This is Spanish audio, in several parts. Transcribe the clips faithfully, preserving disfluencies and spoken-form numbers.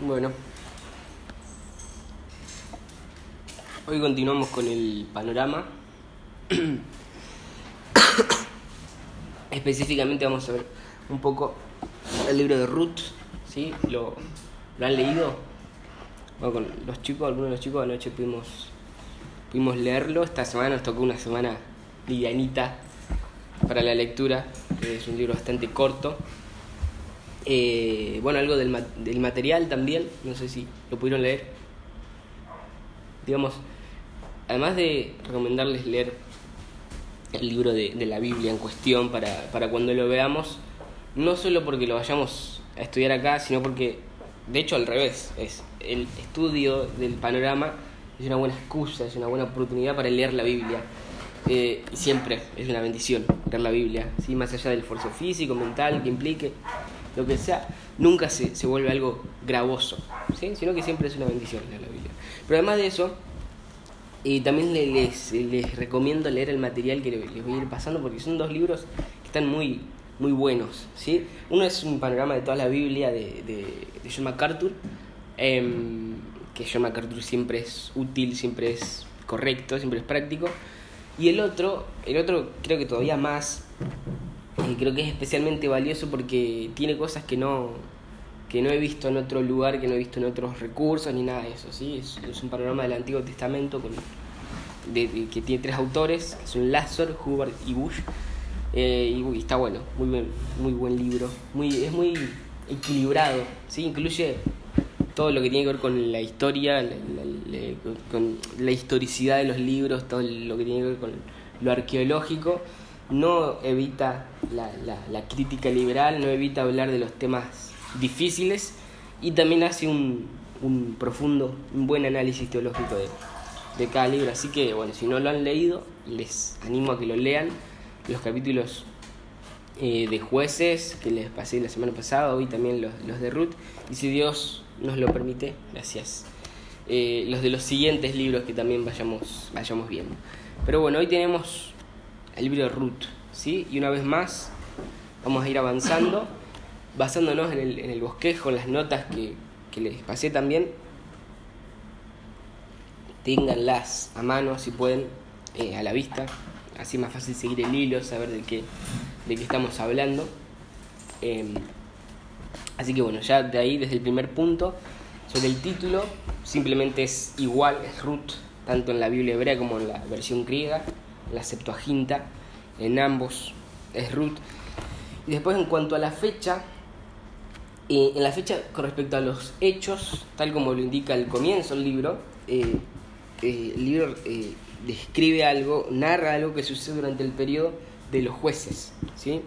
Bueno, hoy continuamos con el panorama. Específicamente vamos a ver un poco el libro de Ruth, ¿sí? ¿Lo, lo han leído? Bueno, con los chicos, algunos de los chicos anoche pudimos, pudimos leerlo. Esta semana nos tocó una semana livianita para la lectura, es un libro bastante corto. Eh, bueno, algo del, ma- del material también, no sé si lo pudieron leer. Digamos, además de recomendarles leer el libro de, de la Biblia en cuestión para, para cuando lo veamos, no solo porque lo vayamos a estudiar acá, sino porque, de hecho, al revés, es el estudio del panorama es una buena excusa, es una buena oportunidad para leer la Biblia. Eh, siempre es una bendición leer la Biblia, ¿sí? Más allá del esfuerzo físico, mental, que implique, lo que sea, nunca se, se vuelve algo gravoso, ¿sí? Sino que siempre es una bendición leer la Biblia. Pero además de eso, y también les, les recomiendo leer el material que les voy a ir pasando, porque son dos libros que están muy, muy buenos, ¿sí? Uno es un panorama de toda la Biblia de, de, de John MacArthur, eh, que John MacArthur siempre es útil, siempre es correcto, siempre es práctico. Y el otro, el otro creo que todavía más, eh, creo que es especialmente valioso porque tiene cosas que no, que no he visto en otro lugar, que no he visto en otros recursos, ni nada de eso, ¿sí? Es, es un panorama del Antiguo Testamento con, de, de, que tiene tres autores, que son Lazar, Hubbard y Bush, eh, y uy, está bueno, muy buen, muy buen libro, muy, es muy equilibrado, ¿sí? Incluye todo lo que tiene que ver con la historia, la, la, la, con la historicidad de los libros, todo lo que tiene que ver con lo arqueológico. No evita la, la, la crítica liberal, no evita hablar de los temas difíciles y también hace un, un profundo, un buen análisis teológico de, de cada libro. Así que, bueno, si no lo han leído, les animo a que lo lean. Los capítulos eh, de Jueces, que les pasé la semana pasada, hoy también los, los de Ruth, y si Dios nos lo permite, gracias, eh, los de los siguientes libros que también vayamos vayamos viendo. Pero bueno, hoy tenemos el libro de Ruth, ¿sí? Y una vez más vamos a ir avanzando, basándonos en el, en el bosquejo, en las notas que, que les pasé también. Ténganlas a mano si pueden, eh, a la vista, así es más fácil seguir el hilo, saber de qué, de qué estamos hablando. eh, Así que bueno, ya de ahí, desde el primer punto, sobre el título, simplemente es igual, es Ruth, tanto en la Biblia hebrea como en la versión griega, en la Septuaginta, en ambos es Ruth. Y después, en cuanto a la fecha, eh, en la fecha con respecto a los hechos, tal como lo indica el comienzo del libro, eh, eh, el libro eh, describe algo, narra algo que sucede durante el periodo de los jueces, ¿sí?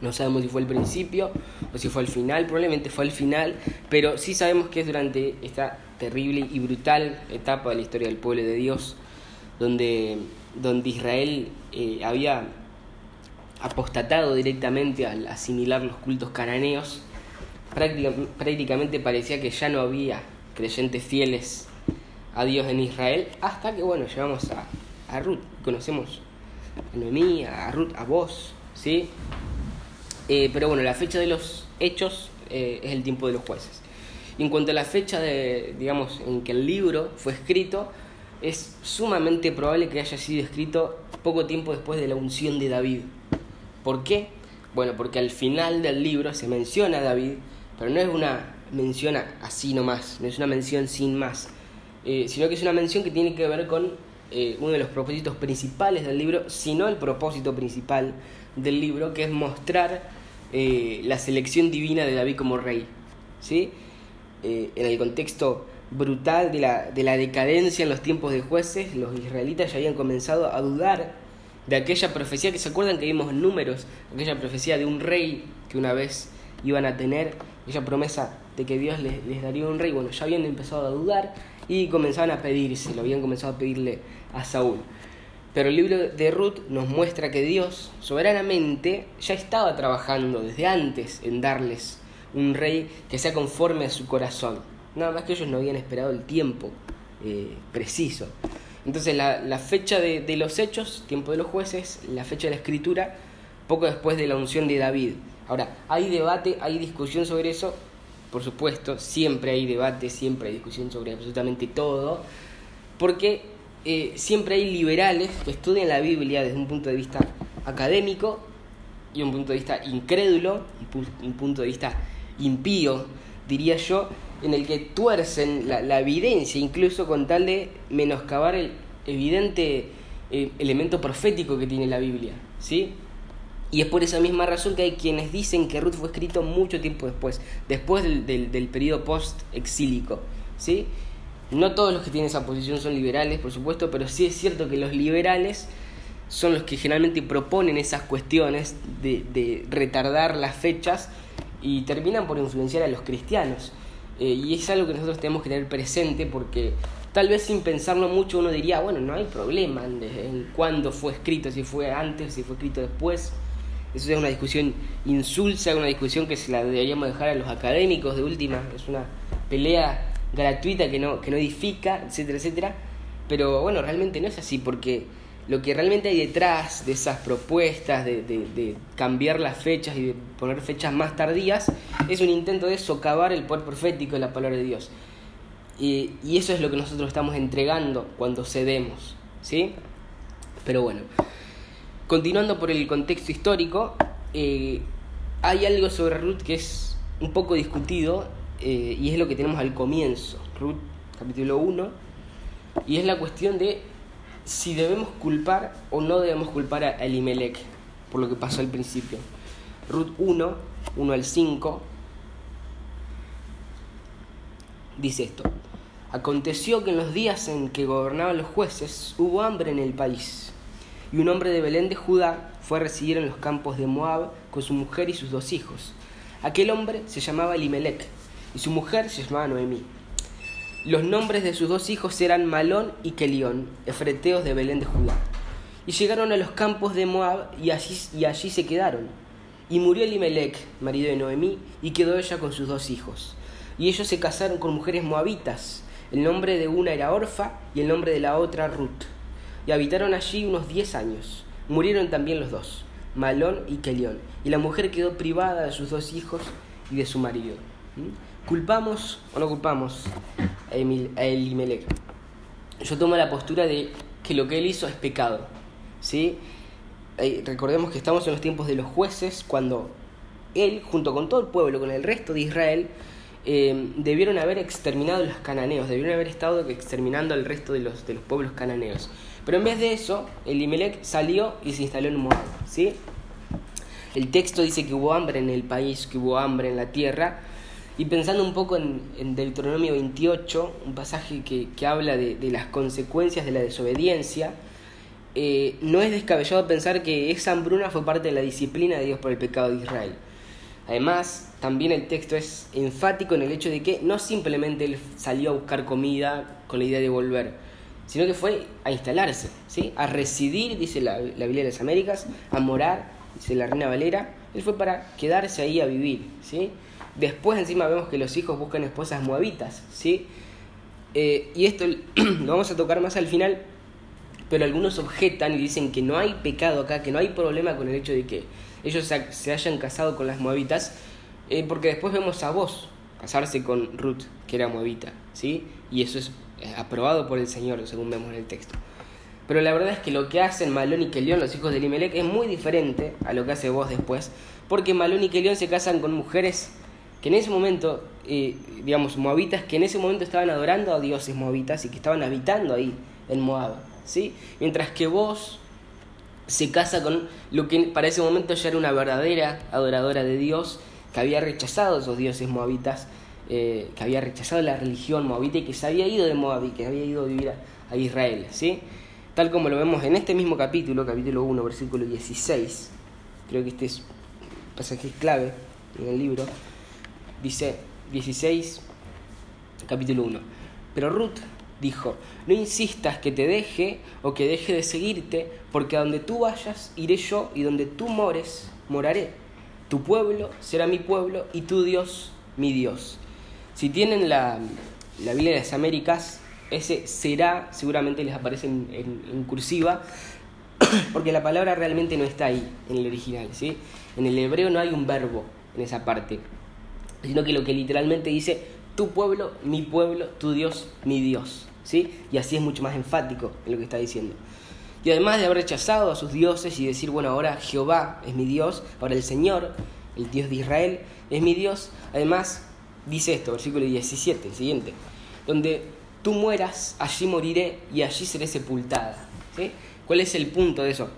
No sabemos si fue al principio o si fue al final, probablemente fue al final, pero sí sabemos que es durante esta terrible y brutal etapa de la historia del pueblo de Dios, donde, donde Israel eh, había apostatado directamente al asimilar los cultos cananeos. Prácticamente parecía que ya no había creyentes fieles a Dios en Israel, hasta que, bueno, llegamos a, a Ruth, conocemos a Noemí, a Ruth, a Booz, ¿sí? Eh, pero bueno, la fecha de los hechos eh, es el tiempo de los jueces. Y en cuanto a la fecha de, digamos, en que el libro fue escrito, es sumamente probable que haya sido escrito poco tiempo después de la unción de David. ¿Por qué? Bueno, porque al final del libro se menciona a David, pero no es una mención así nomás, no es una mención sin más, eh, sino que es una mención que tiene que ver con eh, uno de los propósitos principales del libro, sino el propósito principal del libro, que es mostrar eh, la selección divina de David como rey, ¿sí? Eh, en el contexto brutal de la, de la decadencia en los tiempos de jueces, los israelitas ya habían comenzado a dudar de aquella profecía que se acuerdan que vimos en Números, aquella profecía de un rey que una vez iban a tener, aquella promesa de que Dios les, les daría un rey. Bueno, ya habían empezado a dudar y comenzaban a pedirse, lo habían comenzado a pedirle a Saúl. Pero el libro de Ruth nos muestra que Dios soberanamente ya estaba trabajando desde antes en darles un rey que sea conforme a su corazón. Nada más que ellos no habían esperado el tiempo eh, preciso. Entonces la, la fecha de, de los hechos, tiempo de los jueces, la fecha de la escritura, poco después de la unción de David. Ahora, hay debate, hay discusión sobre eso. por supuesto, siempre hay debate, siempre hay discusión sobre absolutamente todo, porque eh, siempre hay liberales que estudian la Biblia desde un punto de vista académico y un punto de vista incrédulo, un, pu- un punto de vista impío, diría yo, en el que tuercen la, la evidencia, incluso con tal de menoscabar el evidente eh, elemento profético que tiene la Biblia, ¿sí? Y es por esa misma razón que hay quienes dicen que Ruth fue escrito mucho tiempo después, después del, del, del periodo post-exílico, ¿sí? No todos los que tienen esa posición son liberales, por supuesto, pero sí es cierto que los liberales son los que generalmente proponen esas cuestiones de, de retardar las fechas y terminan por influenciar a los cristianos. Eh, y es algo que nosotros tenemos que tener presente porque tal vez sin pensarlo mucho uno diría, bueno, no hay problema en, en cuándo fue escrito, si fue antes, si fue escrito después. Eso es una discusión insulsa, una discusión que se la deberíamos dejar a los académicos de última. Es una pelea gratuita que no, que no edifica, etcétera, etcétera. Pero bueno, realmente no es así, porque lo que realmente hay detrás de esas propuestas de, de, de cambiar las fechas y de poner fechas más tardías es un intento de socavar el poder profético de la palabra de Dios. Y, y eso es lo que nosotros estamos entregando cuando cedemos, ¿sí? Pero bueno, continuando por el contexto histórico, eh, hay algo sobre Ruth que es un poco discutido, eh, y es lo que tenemos al comienzo, Ruth capítulo uno, y es la cuestión de si debemos culpar o no debemos culpar a Elimelec por lo que pasó al principio. Ruth uno, uno al cinco, dice esto: Aconteció que en los días en que gobernaban los jueces hubo hambre en el país. Y un hombre de Belén de Judá fue a residir en los campos de Moab con su mujer y sus dos hijos. Aquel hombre se llamaba Elimelec y su mujer se llamaba Noemí. Los nombres de sus dos hijos eran Malón y Quelión, efreteos de Belén de Judá. Y llegaron a los campos de Moab y allí, y allí se quedaron. Y murió Elimelec, marido de Noemí, y quedó ella con sus dos hijos. Y ellos se casaron con mujeres moabitas. El nombre de una era Orfa y el nombre de la otra Ruth. Y habitaron allí unos diez años. Murieron también los dos, Malón y Quelión, y la mujer quedó privada de sus dos hijos y de su marido. ¿Culpamos o no culpamos a Elimelec? Yo tomo la postura de que lo que él hizo es pecado, ¿sí? Recordemos que estamos en los tiempos de los jueces, cuando él, junto con todo el pueblo, con el resto de Israel, Eh, debieron haber exterminado a los cananeos, debieron haber estado exterminando al resto de los, de los pueblos cananeos. Pero en vez de eso, Elimelec salió y se instaló en Moab, ¿sí? El texto dice que hubo hambre en el país, que hubo hambre en la tierra. Y pensando un poco en, en Deuteronomio veintiocho, un pasaje que, que habla de, de las consecuencias de la desobediencia, eh, no es descabellado pensar que esa hambruna fue parte de la disciplina de Dios por el pecado de Israel. Además, también el texto es enfático en el hecho de que no simplemente él salió a buscar comida con la idea de volver, sino que fue a instalarse, ¿sí? A residir, dice la, la Biblia de las Américas, a morar, dice la Reina Valera. Él fue para quedarse ahí a vivir, ¿sí? Después encima vemos que los hijos buscan esposas moabitas, ¿sí? Eh, y esto lo vamos a tocar más al final, pero algunos objetan y dicen que no hay pecado acá, que no hay problema con el hecho de que ellos se hayan casado con las moabitas, eh, porque después vemos a Booz casarse con Ruth, que era moabita, ¿sí? Y eso es aprobado por el Señor, según vemos en el texto. Pero la verdad es que lo que hacen Malón y Quelión, los hijos de Elimelec, es muy diferente a lo que hace Booz después, porque Malón y Quelión se casan con mujeres que en ese momento, eh, digamos, moabitas, que en ese momento estaban adorando a dioses moabitas y que estaban habitando ahí, en Moab, ¿sí? Mientras que Booz se casa con lo que para ese momento ya era una verdadera adoradora de Dios, que había rechazado esos dioses moabitas, eh, que había rechazado la religión moabita y que se había ido de Moab y que había ido a vivir a, a Israel, ¿sí? Tal como lo vemos en este mismo capítulo, capítulo uno, versículo dieciséis. Creo que este es un pasaje clave en el libro. Dice dieciséis, capítulo uno. Pero Ruth dijo: No insistas que te deje o que deje de seguirte, porque a donde tú vayas iré yo, y donde tú mores moraré. Tu pueblo será mi pueblo y tu Dios mi Dios. Si tienen la, la Biblia de las Américas, ese será seguramente les aparece en, en, en cursiva, porque la palabra realmente no está ahí en el original, ¿sí? En el hebreo no hay un verbo en esa parte. sino que lo que literalmente dice, tu pueblo, mi pueblo, tu Dios, mi Dios, ¿sí? Y así es mucho más enfático en lo que está diciendo. Y además de haber rechazado a sus dioses y decir, bueno, ahora Jehová es mi Dios, ahora el Señor, el Dios de Israel, es mi Dios, además dice esto, versículo diecisiete, el siguiente, donde tú mueras, allí moriré y allí seré sepultada, ¿sí? ¿Cuál es el punto de eso?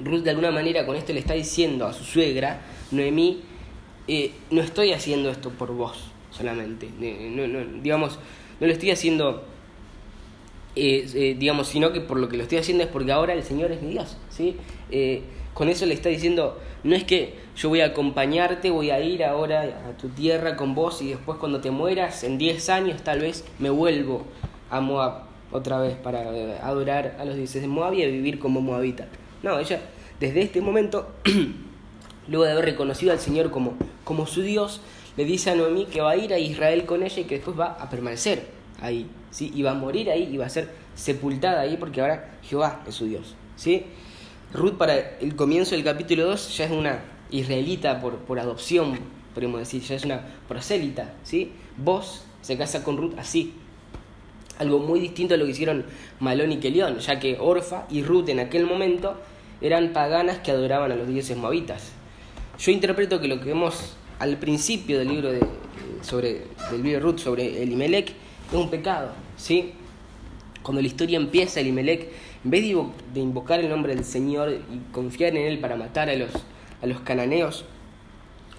Ruth de alguna manera con esto le está diciendo a su suegra, Noemí, eh, no estoy haciendo esto por vos solamente, eh, no, no, digamos, no lo estoy haciendo, eh, eh, digamos, sino que por lo que lo estoy haciendo es porque ahora el Señor es mi Dios, ¿sí? Eh, con eso le está diciendo, no es que yo voy a acompañarte, voy a ir ahora a tu tierra con vos y después cuando te mueras, en diez años tal vez me vuelvo a Moab otra vez para adorar a los dioses de Moab y a vivir como moabita. No, ella desde este momento, luego de haber reconocido al Señor como, como su Dios, le dice a Noemí que va a ir a Israel con ella y que después va a permanecer ahí, ¿sí? Y va a morir ahí y va a ser sepultada ahí porque ahora Jehová es su Dios, ¿sí? Ruth para el comienzo del capítulo dos ya es una israelita por, por adopción, podemos decir, ya es una prosélita, ¿sí? Booz se casa con Ruth así, algo muy distinto a lo que hicieron Malón y Quelión, ya que Orfa y Ruth en aquel momento eran paganas que adoraban a los dioses moabitas. Yo interpreto que lo que vemos al principio del libro de, sobre, del libro de Ruth sobre Elimelec es un pecado, ¿sí? Cuando la historia empieza, Elimelec, en vez de invocar el nombre del Señor y confiar en Él para matar a los, a los cananeos,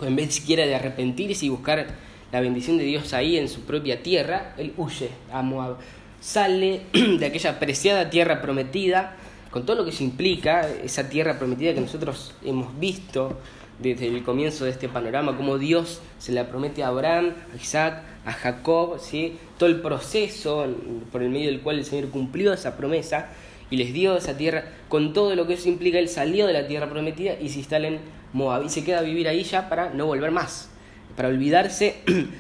o en vez siquiera de arrepentirse y buscar la bendición de Dios ahí en su propia tierra, él huye a Moab, sale de aquella preciada tierra prometida, con todo lo que eso implica, esa tierra prometida que nosotros hemos visto desde el comienzo de este panorama, como Dios se la promete a Abraham, a Isaac, a Jacob, ¿sí? Todo el proceso por el medio del cual el Señor cumplió esa promesa y les dio esa tierra, con todo lo que eso implica, él salió de la tierra prometida y se instala en Moab y se queda a vivir ahí ya para no volver más, para olvidarse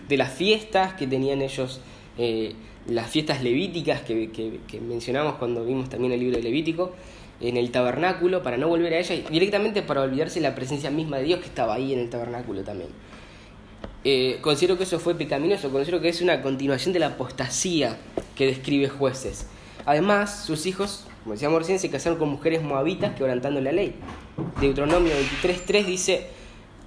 de las fiestas que tenían ellos, eh, las fiestas levíticas que, que, que mencionamos cuando vimos también el libro de Levítico, en el tabernáculo, para no volver a ellas, directamente para olvidarse la presencia misma de Dios que estaba ahí en el tabernáculo también. Eh, considero que eso fue pecaminoso, considero que es una continuación de la apostasía que describe Jueces. Además, sus hijos, como decíamos recién, se casaron con mujeres moabitas quebrantando la ley. Deuteronomio veintitrés tres dice: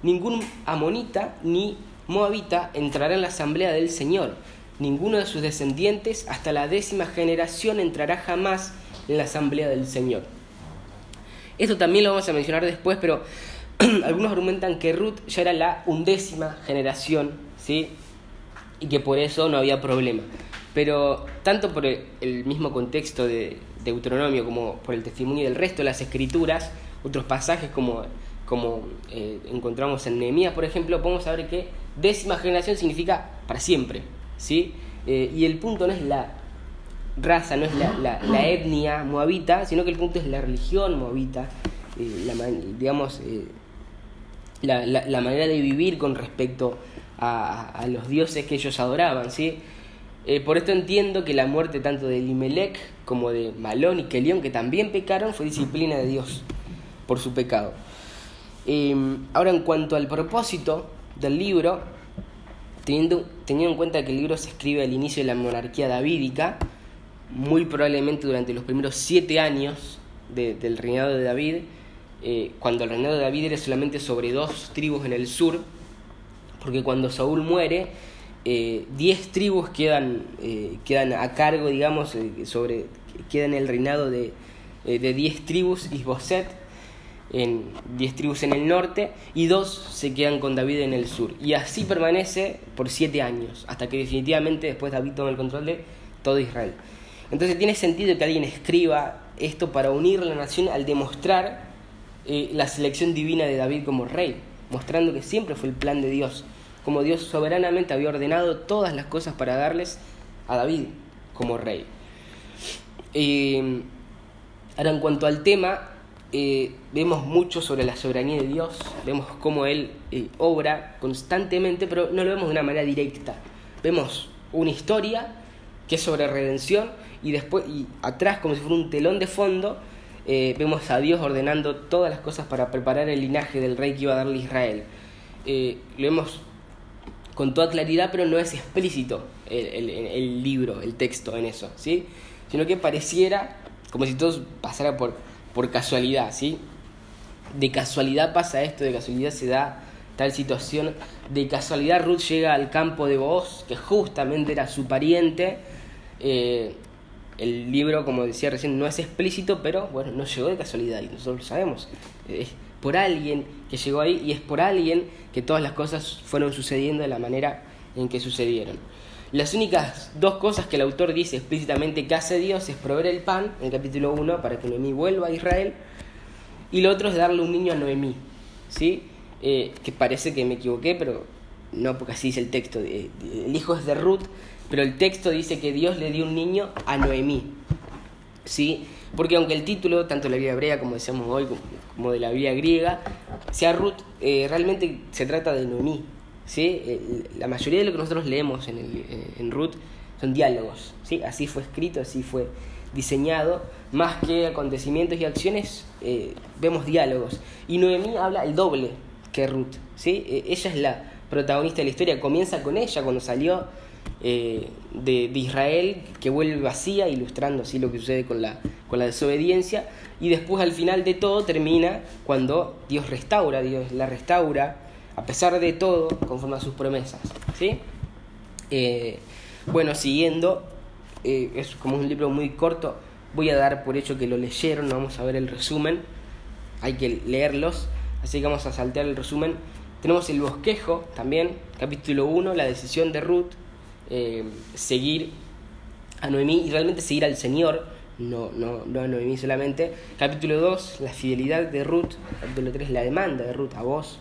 ningún amonita ni moabita entrará en la asamblea del Señor. Ninguno de sus descendientes hasta la décima generación entrará jamás en la asamblea del Señor. Esto también lo vamos a mencionar después, pero algunos argumentan que Ruth ya era la undécima generación, ¿sí? Y que por eso no había problema. Pero tanto por el mismo contexto de Deuteronomio como por el testimonio del resto de las Escrituras, otros pasajes como... como eh, encontramos en Nehemías, por ejemplo, podemos saber que décima generación significa para siempre, ¿sí? Eh, y el punto no es la raza, no es la, la, la etnia moabita, sino que el punto es la religión moabita, eh, la, digamos, eh, la, la, la manera de vivir con respecto a, a los dioses que ellos adoraban, ¿sí? Eh, por esto entiendo que la muerte tanto de Elimelec como de Malón y Quelión, que también pecaron, fue disciplina de Dios por su pecado. Ahora, en cuanto al propósito del libro, teniendo, teniendo en cuenta que el libro se escribe al inicio de la monarquía davídica, muy probablemente durante los primeros siete años de, del reinado de David, eh, cuando el reinado de David era solamente sobre dos tribus en el sur, porque cuando Saúl muere, eh, diez tribus quedan, eh, quedan a cargo, digamos, eh, sobre, quedan en el reinado de, eh, de diez tribus, Isboset, en diez tribus en el norte, y dos se quedan con David en el sur, y así permanece por siete años hasta que definitivamente después David toma el control de todo Israel. Entonces tiene sentido que alguien escriba esto para unir la nación al demostrar eh, la selección divina de David como rey, mostrando que siempre fue el plan de Dios, como Dios soberanamente había ordenado todas las cosas para darles a David como rey. eh, ahora en cuanto al tema, Eh, vemos mucho sobre la soberanía de Dios, vemos cómo Él eh, obra constantemente, pero no lo vemos de una manera directa. Vemos una historia que es sobre redención y después y atrás, como si fuera un telón de fondo, eh, vemos a Dios ordenando todas las cosas para preparar el linaje del rey que iba a darle Israel. Eh, lo vemos con toda claridad, pero no es explícito el, el, el libro, el texto en eso, ¿sí? Sino que pareciera como si todo pasara por, por casualidad, ¿sí? De casualidad pasa esto, de casualidad se da tal situación, de casualidad Ruth llega al campo de Booz, que justamente era su pariente. Eh, el libro, como decía recién, no es explícito, pero bueno, no llegó de casualidad y nosotros lo sabemos. Es por alguien que llegó ahí y es por alguien que todas las cosas fueron sucediendo de la manera en que sucedieron. Las únicas dos cosas que el autor dice explícitamente que hace Dios es proveer el pan, en el capítulo uno, para que Noemí vuelva a Israel, y lo otro es darle un niño a Noemí, ¿sí? Eh, que parece que me equivoqué, pero no, porque así dice el texto. Eh, el hijo es de Ruth, pero el texto dice que Dios le dio un niño a Noemí, ¿sí? Porque aunque el título, tanto de la Biblia hebrea, como decíamos hoy, como de la Biblia griega, sea Ruth, eh, realmente se trata de Noemí, ¿sí? Eh, la mayoría de lo que nosotros leemos en, el, eh, en Ruth son diálogos, ¿sí? Así fue escrito, así fue diseñado. Más que acontecimientos y acciones, eh, vemos diálogos. Y Noemí habla el doble que Ruth, ¿sí? Eh, ella es la protagonista de la historia. Comienza con ella cuando salió Eh, de, de Israel, que vuelve vacía, ilustrando así lo que sucede con la, con la desobediencia, y después al final de todo termina cuando Dios restaura, Dios la restaura a pesar de todo conforme a sus promesas, ¿sí? Eh, bueno, siguiendo, eh, es como un libro muy corto, voy a dar por hecho que lo leyeron, no vamos a ver el resumen, hay que leerlos, así que vamos a saltear el resumen. Tenemos el bosquejo también, capítulo uno, la decisión de Ruth. Eh, seguir a Noemí y realmente seguir al Señor, no, no, no a Noemí solamente. Capítulo dos, la fidelidad de Ruth. Capítulo tres, la demanda de Ruth a Booz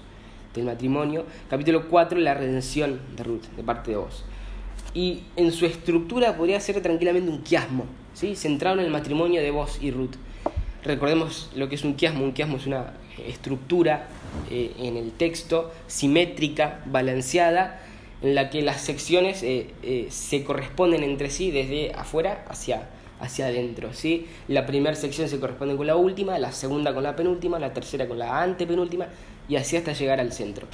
del matrimonio. Capítulo cuatro, la redención de Ruth de parte de Booz. Y en su estructura podría ser tranquilamente un quiasmo, ¿sí? Centrado en el matrimonio de Booz y Ruth. Recordemos lo que es un quiasmo. Un quiasmo es una estructura eh, en el texto simétrica, balanceada, en la que las secciones eh, eh, se corresponden entre sí desde afuera hacia, hacia adentro, ¿sí? La primera sección se corresponde con la última, la segunda con la penúltima, la tercera con la antepenúltima, y así hasta llegar al centro.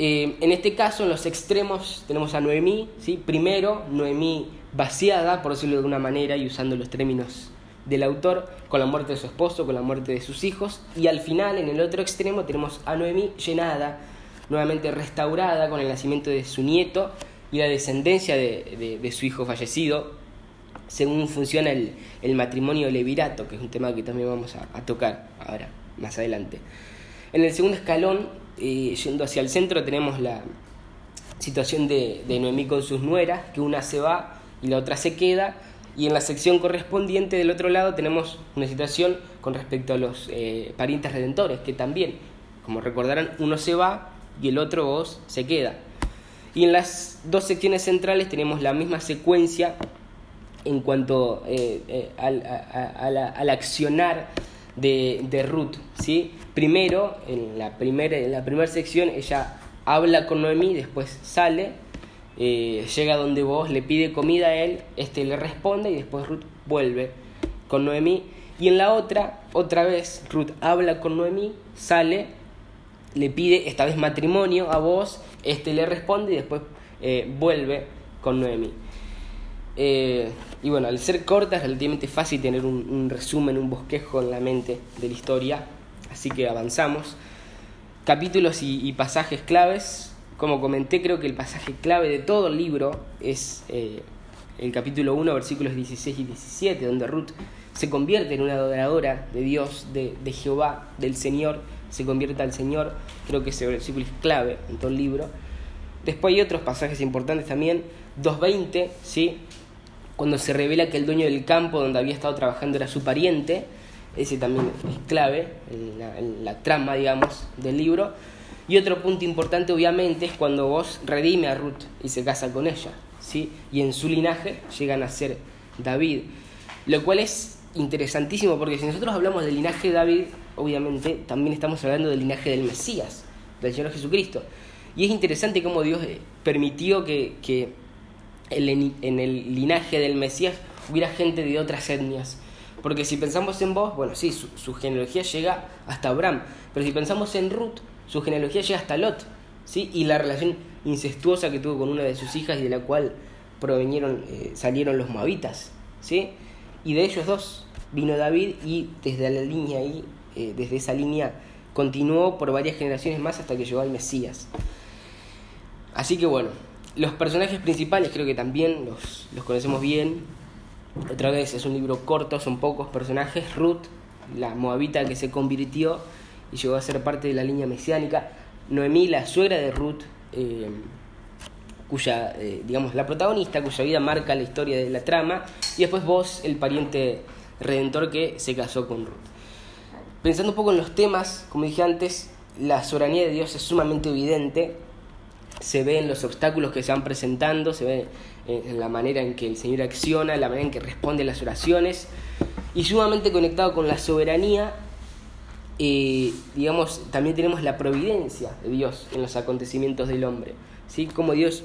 Eh, en este caso, en los extremos tenemos a Noemí, ¿sí? Primero, Noemí vaciada, por decirlo de una manera y usando los términos del autor, con la muerte de su esposo, con la muerte de sus hijos, y al final, en el otro extremo, tenemos a Noemí llenada, nuevamente restaurada con el nacimiento de su nieto y la descendencia de, de, de su hijo fallecido, según funciona el, el matrimonio levirato, que es un tema que también vamos a, a tocar ahora, más adelante. En el segundo escalón, eh, yendo hacia el centro, tenemos la situación de, de Noemí con sus nueras, que una se va y la otra se queda, y en la sección correspondiente del otro lado tenemos una situación con respecto a los eh, parientes redentores, que también, como recordarán, uno se va y el otro Booz se queda. Y en las dos secciones centrales tenemos la misma secuencia en cuanto eh, eh, al, a, a la, al accionar de, de Ruth, ¿sí? Primero, en la primera la primer sección, ella habla con Noemí, después sale, eh, llega donde Booz le pide comida a él, este le responde y después Ruth vuelve con Noemí. Y en la otra, otra vez, Ruth habla con Noemí, sale, le pide esta vez matrimonio a Booz, este le responde y después eh, vuelve con Noemí. Eh, y bueno, al ser corta es relativamente fácil tener un, un resumen, un bosquejo en la mente de la historia, así que avanzamos. Capítulos y, y pasajes claves. Como comenté, creo que el pasaje clave de todo el libro es eh, el capítulo uno, versículos dieciséis y diecisiete, donde Ruth se convierte en una adoradora de Dios, de, de Jehová, del Señor, se convierte al Señor. Creo que ese versículo es clave en todo el libro. Después hay otros pasajes importantes también. dos veinte, ¿sí? Cuando se revela que el dueño del campo donde había estado trabajando era su pariente, ese también es clave en la, en la trama, digamos, del libro. Y otro punto importante, obviamente, es cuando Booz redime a Ruth y se casa con ella, ¿sí? Y en su linaje llegan a ser David, lo cual es interesantísimo, porque si nosotros hablamos del linaje de David, obviamente también estamos hablando del linaje del Mesías, del Señor Jesucristo. Y es interesante cómo Dios permitió que, que en el linaje del Mesías hubiera gente de otras etnias. Porque si pensamos en Booz, bueno, sí, su, su genealogía llega hasta Abraham, pero si pensamos en Ruth, su genealogía llega hasta Lot, ¿sí? Y la relación incestuosa que tuvo con una de sus hijas y de la cual provenieron, eh, salieron los moabitas, ¿sí? Y de ellos dos vino David y desde la línea ahí, eh, desde esa línea continuó por varias generaciones más hasta que llegó al Mesías. Así que bueno, los personajes principales creo que también los, los conocemos bien. Otra vez es un libro corto, son pocos personajes. Ruth, la moabita que se convirtió y llegó a ser parte de la línea mesiánica. Noemí, la suegra de Ruth, eh, cuya, eh, digamos, la protagonista, cuya vida marca la historia de la trama. Y después Booz, el pariente redentor que se casó con Ruth. Pensando un poco en los temas, como dije antes, la soberanía de Dios es sumamente evidente. Se ve en los obstáculos que se van presentando, se ve en la manera en que el Señor acciona, la manera en que responde a las oraciones. Y sumamente conectado con la soberanía, eh, digamos, también tenemos la providencia de Dios en los acontecimientos del hombre, ¿sí? Como Dios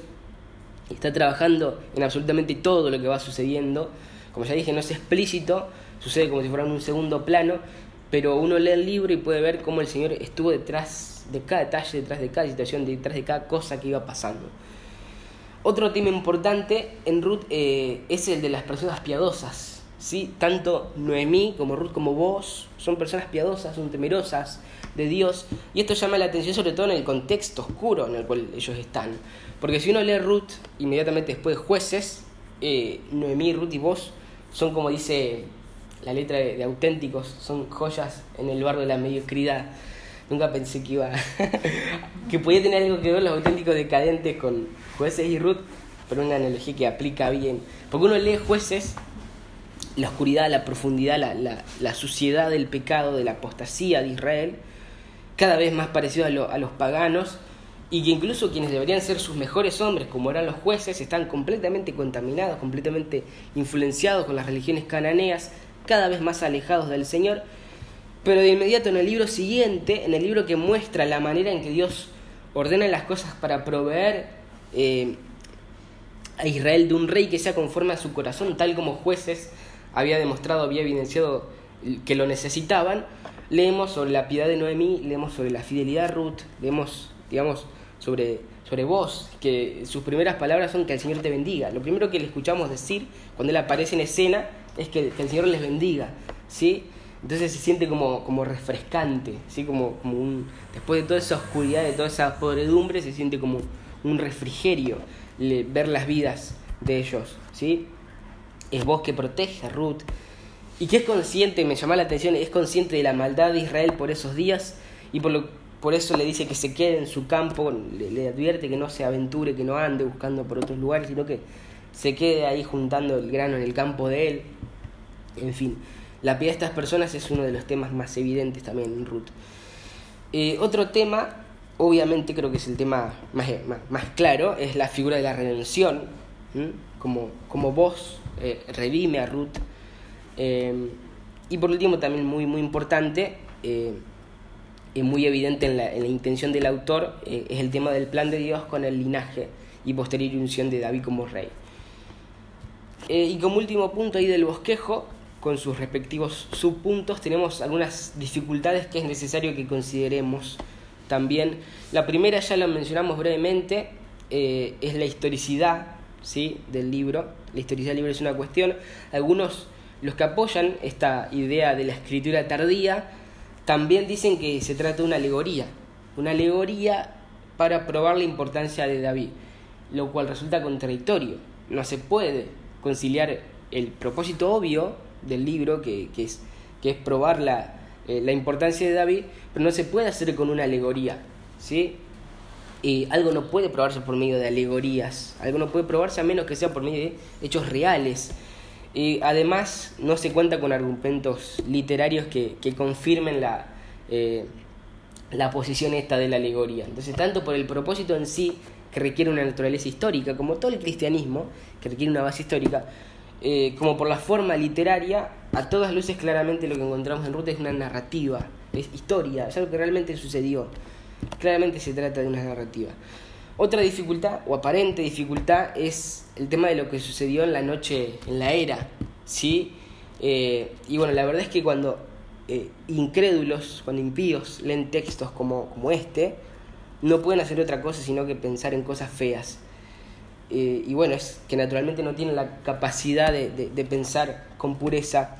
está trabajando en absolutamente todo lo que va sucediendo. Como ya dije, no es explícito, sucede como si fuera en un segundo plano, pero uno lee el libro y puede ver cómo el Señor estuvo detrás de cada detalle, detrás de cada situación, detrás de cada cosa que iba pasando. Otro tema importante en Ruth eh, es el de las personas piadosas, ¿sí? Tanto Noemí como Ruth como Booz son personas piadosas, son temerosas de Dios, y esto llama la atención sobre todo en el contexto oscuro en el cual ellos están. Porque si uno lee Ruth inmediatamente después de Jueces, eh, Noemí, Ruth y Booz son, como dice la letra de, de Auténticos, son joyas en el barro de la mediocridad. Nunca pensé que iba que podía tener algo que ver los auténticos decadentes con Jueces y Ruth, pero una analogía que aplica bien. Porque uno lee Jueces, la oscuridad, la profundidad, la, la, la suciedad del pecado, de la apostasía de Israel, cada vez más parecido a, lo, a los paganos, y que incluso quienes deberían ser sus mejores hombres, como eran los jueces, están completamente contaminados, completamente influenciados con las religiones cananeas, cada vez más alejados del Señor. Pero de inmediato en el libro siguiente, en el libro que muestra la manera en que Dios ordena las cosas para proveer eh, a Israel de un rey que sea conforme a su corazón, tal como Jueces había demostrado, había evidenciado que lo necesitaban, leemos sobre la piedad de Noemí, leemos sobre la fidelidad de Ruth, leemos, digamos, sobre, sobre Booz, que sus primeras palabras son que el Señor te bendiga. Lo primero que le escuchamos decir cuando él aparece en escena es que, que el Señor les bendiga, ¿sí? Entonces se siente como, como refrescante, ¿sí? Como, como un, después de toda esa oscuridad, de toda esa podredumbre, se siente como un refrigerio le, ver las vidas de ellos, ¿sí? Es Booz que protege a Ruth y que es consciente, me llama la atención, es consciente de la maldad de Israel por esos días y por, lo, por eso le dice que se quede en su campo, le, le advierte que no se aventure, que no ande buscando por otros lugares, sino que se quede ahí juntando el grano en el campo de él, en fin. La piedad de estas personas es uno de los temas más evidentes también en Ruth. Eh, otro tema, obviamente creo que es el tema más, más, más claro, es la figura de la redención, ¿sí? Como, como Booz eh, redime a Ruth. Eh, y por último, también muy, muy importante, eh, y muy evidente en la, en la intención del autor, eh, es el tema del plan de Dios con el linaje y posterior unción de David como rey. Eh, y como último punto ahí del bosquejo, con sus respectivos subpuntos, tenemos algunas dificultades que es necesario que consideremos también. La primera, ya la mencionamos brevemente, eh, es la historicidad, ¿sí? Del libro. La historicidad del libro es una cuestión. Algunos, los que apoyan esta idea de la escritura tardía, también dicen que se trata de una alegoría. Una alegoría para probar la importancia de David, lo cual resulta contradictorio. No se puede conciliar el propósito obvio del libro, que, que, es, que es probar la, eh, la importancia de David, pero no se puede hacer con una alegoría, ¿sí? Eh, algo no puede probarse por medio de alegorías, algo no puede probarse a menos que sea por medio de hechos reales. Eh, además, no se cuenta con argumentos literarios que, que confirmen la, eh, la posición esta de la alegoría. Entonces, tanto por el propósito en sí, que requiere una naturaleza histórica, como todo el cristianismo, que requiere una base histórica, Eh, como por la forma literaria, a todas luces claramente lo que encontramos en Ruth es una narrativa, es historia, es algo que realmente sucedió. Claramente se trata de una narrativa. Otra dificultad, o aparente dificultad, es el tema de lo que sucedió en la noche, en la era, ¿sí? Eh, y bueno, la verdad es que cuando eh, incrédulos, cuando impíos leen textos como, como este, no pueden hacer otra cosa sino que pensar en cosas feas. Eh, y bueno, es que naturalmente no tienen la capacidad de, de, de pensar con pureza,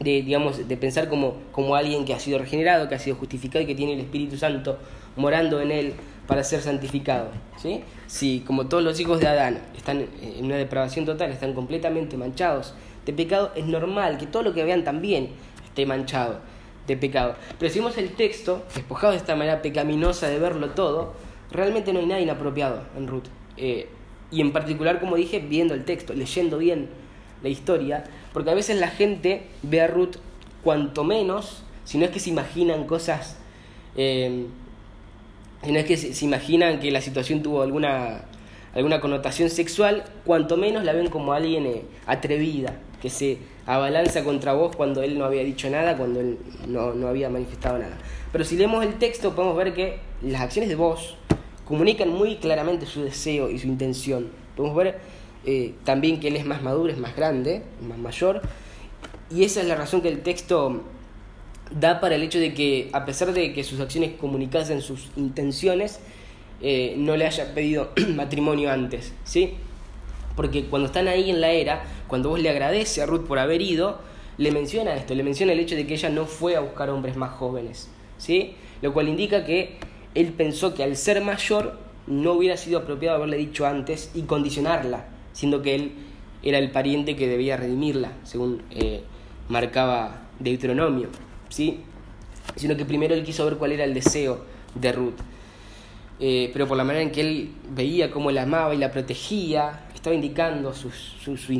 de, digamos, de pensar como, como alguien que ha sido regenerado, que ha sido justificado y que tiene el Espíritu Santo morando en él para ser santificado, ¿sí? Si, como todos los hijos de Adán, están en una depravación total, están completamente manchados de pecado, es normal que todo lo que vean también esté manchado de pecado. Pero si vemos el texto, despojado de esta manera pecaminosa de verlo todo, realmente no hay nada inapropiado en Ruth. Eh, Y en particular, como dije, viendo el texto, leyendo bien la historia, porque a veces la gente ve a Ruth cuanto menos, si no es que se imaginan cosas, eh, si no es que se imaginan que la situación tuvo alguna, alguna connotación sexual, cuanto menos la ven como alguien eh, atrevida, que se abalanza contra vos cuando él no había dicho nada, cuando él no, no había manifestado nada. Pero si leemos el texto podemos ver que las acciones de vos comunican muy claramente su deseo y su intención. Podemos ver eh, también que él es más maduro, es más grande, es más mayor. Y esa es la razón que el texto da para el hecho de que, a pesar de que sus acciones comunicasen sus intenciones, eh, no le haya pedido matrimonio antes, ¿sí? Porque cuando están ahí en la era, cuando vos le agradece a Ruth por haber ido, le menciona esto, le menciona el hecho de que ella no fue a buscar hombres más jóvenes, ¿sí? Lo cual indica que él pensó que al ser mayor no hubiera sido apropiado haberle dicho antes y condicionarla, siendo que él era el pariente que debía redimirla, según eh, marcaba Deuteronomio, ¿sí? Sino que primero él quiso ver cuál era el deseo de Ruth. Eh, pero por la manera en que él veía cómo la amaba y la protegía, estaba indicando sus, sus, sus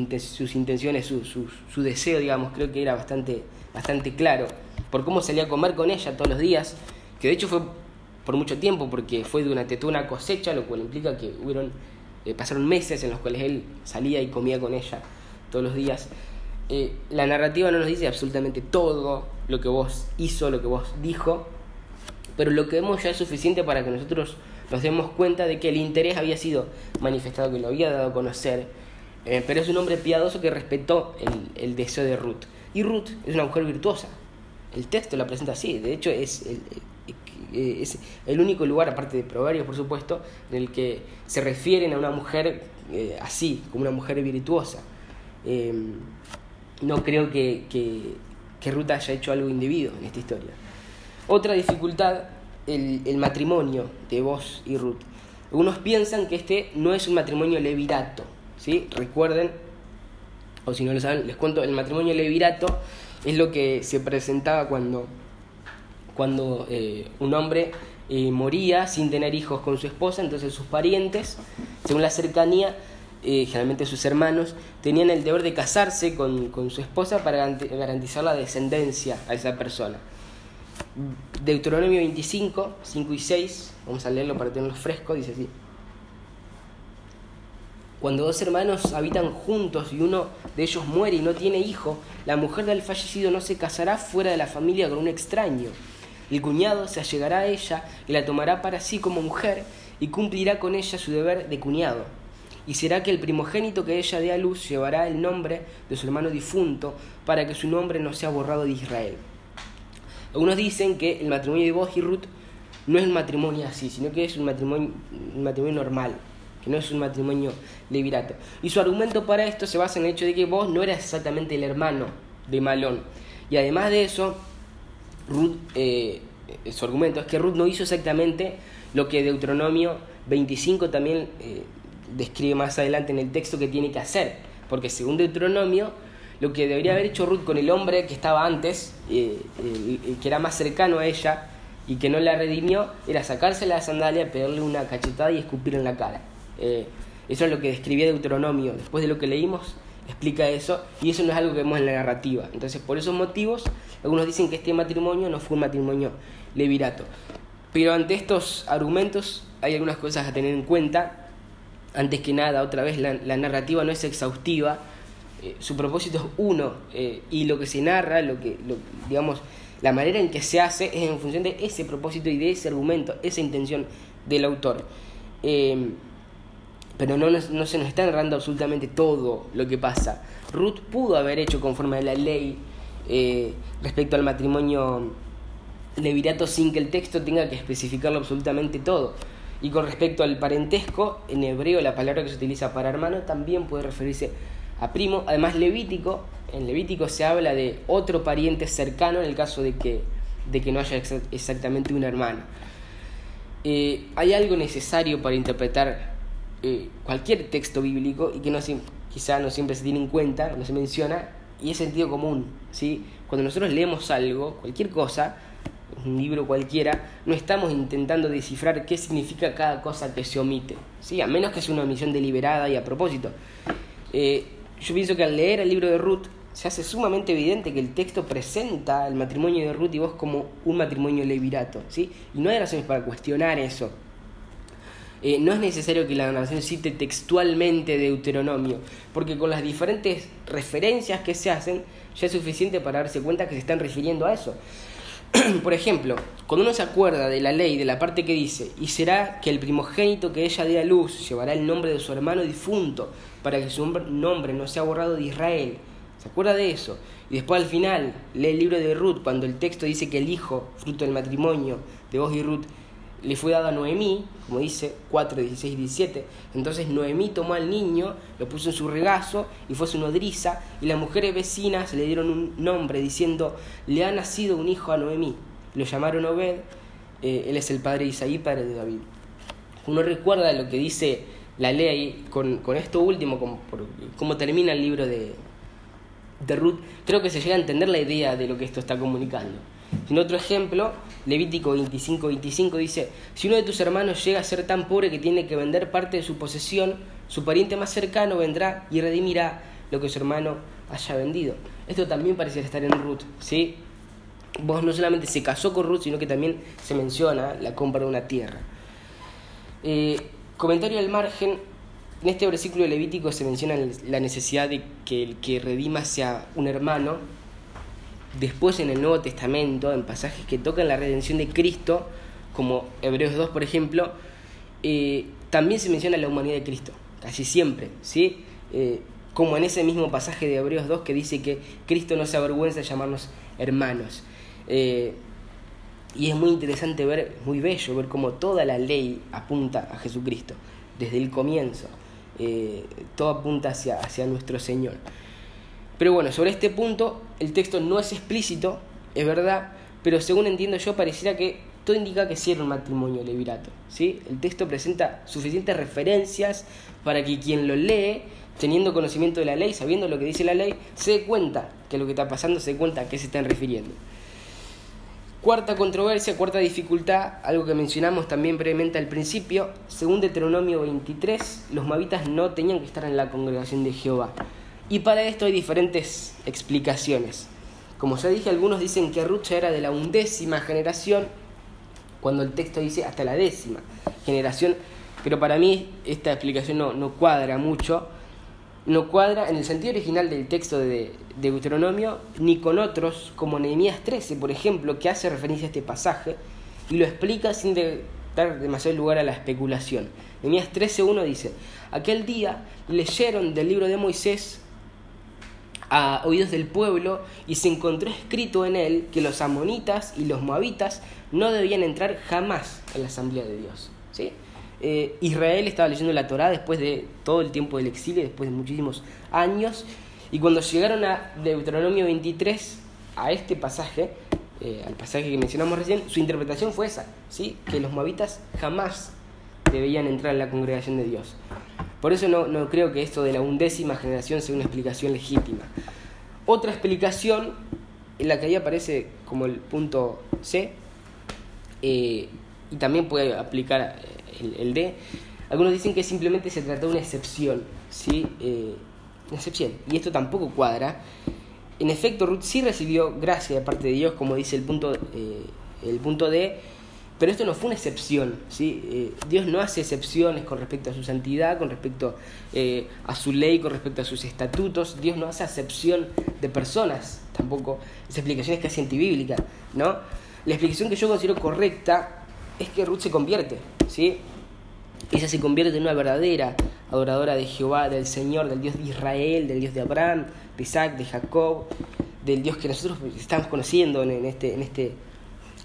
intenciones, su, su, su deseo, digamos, creo que era bastante, bastante claro. Por cómo salía a comer con ella todos los días, que de hecho fue por mucho tiempo, porque fue durante toda una cosecha, lo cual implica que hubieron eh, pasaron meses en los cuales él salía y comía con ella todos los días. Eh, la narrativa no nos dice absolutamente todo lo que vos hizo, lo que vos dijo, pero lo que vemos ya es suficiente para que nosotros nos demos cuenta de que el interés había sido manifestado, que lo había dado a conocer. Eh, pero es un hombre piadoso que respetó el, el deseo de Ruth. Y Ruth es una mujer virtuosa. El texto la presenta así, de hecho es... El, es el único lugar, aparte de Proverbios por supuesto, en el que se refieren a una mujer eh, así, como una mujer virtuosa. Eh, no creo que, que, que Ruth haya hecho algo indebido en esta historia. Otra dificultad, el, el matrimonio de Boaz y Ruth. Algunos piensan que este no es un matrimonio levirato, ¿sí? Recuerden, o si no lo saben, les cuento, el matrimonio levirato es lo que se presentaba cuando... cuando eh, un hombre eh, moría sin tener hijos con su esposa, entonces sus parientes, según la cercanía, eh, generalmente sus hermanos, tenían el deber de casarse con, con su esposa para garantizar la descendencia a esa persona. Deuteronomio veinticinco, cinco y seis, vamos a leerlo para tenerlo fresco, dice así. Cuando dos hermanos habitan juntos y uno de ellos muere y no tiene hijo, la mujer del fallecido no se casará fuera de la familia con un extraño. El cuñado se allegará a ella y la tomará para sí como mujer y cumplirá con ella su deber de cuñado. Y será que el primogénito que ella dé a luz llevará el nombre de su hermano difunto para que su nombre no sea borrado de Israel. Algunos dicen que el matrimonio de Boaz y Ruth no es un matrimonio así, sino que es un matrimonio, un matrimonio normal, que no es un matrimonio levirato. Y su argumento para esto se basa en el hecho de que Boaz no era exactamente el hermano de Malón. Y además de eso, Ruth, eh, su argumento es que Ruth no hizo exactamente lo que Deuteronomio veinticinco también eh, describe más adelante en el texto que tiene que hacer, porque según Deuteronomio lo que debería haber hecho Ruth con el hombre que estaba antes, eh, eh, que era más cercano a ella y que no la redimió, era sacársela de la sandalia, pegarle una cachetada y escupir en la cara. Eh, eso es lo que describía Deuteronomio. Después de lo que leímos explica eso, y eso no es algo que vemos en la narrativa. Entonces, por esos motivos, algunos dicen que este matrimonio no fue un matrimonio levirato. Pero ante estos argumentos hay algunas cosas a tener en cuenta. Antes que nada, otra vez, la, la narrativa no es exhaustiva. Eh, su propósito es uno, eh, y lo que se narra, lo que lo, digamos, la manera en que se hace es en función de ese propósito y de ese argumento, esa intención del autor. Eh, Pero no, nos, no se nos está narrando absolutamente todo lo que pasa. Ruth pudo haber hecho conforme a la ley eh, respecto al matrimonio levirato sin que el texto tenga que especificarlo absolutamente todo. Y con respecto al parentesco, en hebreo la palabra que se utiliza para hermano también puede referirse a primo. Además, Levítico, en Levítico se habla de otro pariente cercano en el caso de que, de que no haya exa- exactamente un hermano. Eh, hay algo necesario para interpretar eh, cualquier texto bíblico y que no se, quizá no siempre se tiene en cuenta, no se menciona, y es sentido común, ¿sí? Cuando nosotros leemos algo, cualquier cosa, un libro cualquiera, no estamos intentando descifrar qué significa cada cosa que se omite, ¿sí? A menos que sea una omisión deliberada y a propósito. Eh, yo pienso que al leer el libro de Ruth se hace sumamente evidente que el texto presenta el matrimonio de Ruth y Boaz como un matrimonio levirato, ¿sí? Y no hay razones para cuestionar eso. Eh, no es necesario que la narración cite textualmente Deuteronomio, porque con las diferentes referencias que se hacen ya es suficiente para darse cuenta que se están refiriendo a eso. Por ejemplo, cuando uno se acuerda de la ley, de la parte que dice: y será que el primogénito que ella dé a luz llevará el nombre de su hermano difunto, para que su nombre no sea borrado de Israel. ¿Se acuerda de eso? Y después al final lee el libro de Ruth, cuando el texto dice que el hijo, fruto del matrimonio de Boaz y Ruth, le fue dado a Noemí, como dice cuatro, dieciséis y diecisiete. Entonces Noemí tomó al niño, lo puso en su regazo y fue su nodriza, y las mujeres vecinas le dieron un nombre diciendo: le ha nacido un hijo a Noemí. Lo llamaron Obed, eh, él es el padre de Isaí, padre de David. Uno recuerda lo que dice la ley con, con esto último, con, por, cómo termina el libro de, de Ruth. Creo que se llega a entender la idea de lo que esto está comunicando. En otro ejemplo, Levítico veinticinco veinticinco dice: si uno de tus hermanos llega a ser tan pobre que tiene que vender parte de su posesión, su pariente más cercano vendrá y redimirá lo que su hermano haya vendido. Esto también pareciera estar en Ruth, ¿sí? Boaz no solamente se casó con Ruth, sino que también se menciona la compra de una tierra. Eh, comentario al margen: en este versículo de Levítico se menciona la necesidad de que el que redima sea un hermano. Después, en el Nuevo Testamento, en pasajes que tocan la redención de Cristo, como Hebreos dos, por ejemplo, eh, también se menciona la humanidad de Cristo, casi siempre, ¿sí? Eh, como en ese mismo pasaje de Hebreos dos que dice que Cristo no se avergüenza de llamarnos hermanos. Eh, y es muy interesante ver, muy bello, ver cómo toda la ley apunta a Jesucristo, desde el comienzo. Eh, todo apunta hacia, hacia nuestro Señor. Pero bueno, sobre este punto, el texto no es explícito, es verdad, pero según entiendo yo, pareciera que todo indica que sí era un matrimonio levirato, ¿sí? El texto presenta suficientes referencias para que quien lo lee, teniendo conocimiento de la ley, sabiendo lo que dice la ley, se dé cuenta que lo que está pasando, se dé cuenta a qué se están refiriendo. Cuarta controversia, cuarta dificultad, algo que mencionamos también brevemente al principio. Según Deuteronomio veintitrés, los moabitas no tenían que estar en la congregación de Jehová. Y para esto hay diferentes explicaciones. Como ya dije, algunos dicen que Ruth era de la undécima generación, cuando el texto dice hasta la décima generación. Pero para mí esta explicación no, no cuadra mucho. No cuadra en el sentido original del texto de Deuteronomio, ni con otros, como Nehemías trece, por ejemplo, que hace referencia a este pasaje y lo explica sin de dar demasiado lugar a la especulación. Nehemías trece uno dice: aquel día leyeron del libro de Moisés a oídos del pueblo, y se encontró escrito en él que los amonitas y los moabitas no debían entrar jamás en la asamblea de Dios, ¿sí? eh, Israel estaba leyendo la Torá después de todo el tiempo del exilio, después de muchísimos años, y cuando llegaron a Deuteronomio veintitrés, a este pasaje, eh, al pasaje que mencionamos recién, su interpretación fue esa, ¿sí? Que los moabitas jamás debían entrar en la congregación de Dios. Por eso no, no creo que esto de la undécima generación sea una explicación legítima. Otra explicación, en la que ahí aparece como el punto C, eh, y también puede aplicar el, el D, algunos dicen que simplemente se trató de una excepción, ¿sí? Eh, una excepción, y esto tampoco cuadra. En efecto, Ruth sí recibió gracia de parte de Dios, como dice el punto, eh, el punto D, pero esto no fue una excepción, ¿sí? Eh, Dios no hace excepciones con respecto a su santidad, con respecto eh, a su ley, con respecto a sus estatutos. Dios no hace excepción de personas, tampoco. Esa explicación es casi antibíblica, ¿no? La explicación que yo considero correcta es que Ruth se convierte, ¿sí? Ella se convierte en una verdadera adoradora de Jehová, del Señor, del Dios de Israel, del Dios de Abraham, de Isaac, de Jacob, del Dios que nosotros estamos conociendo en este... En este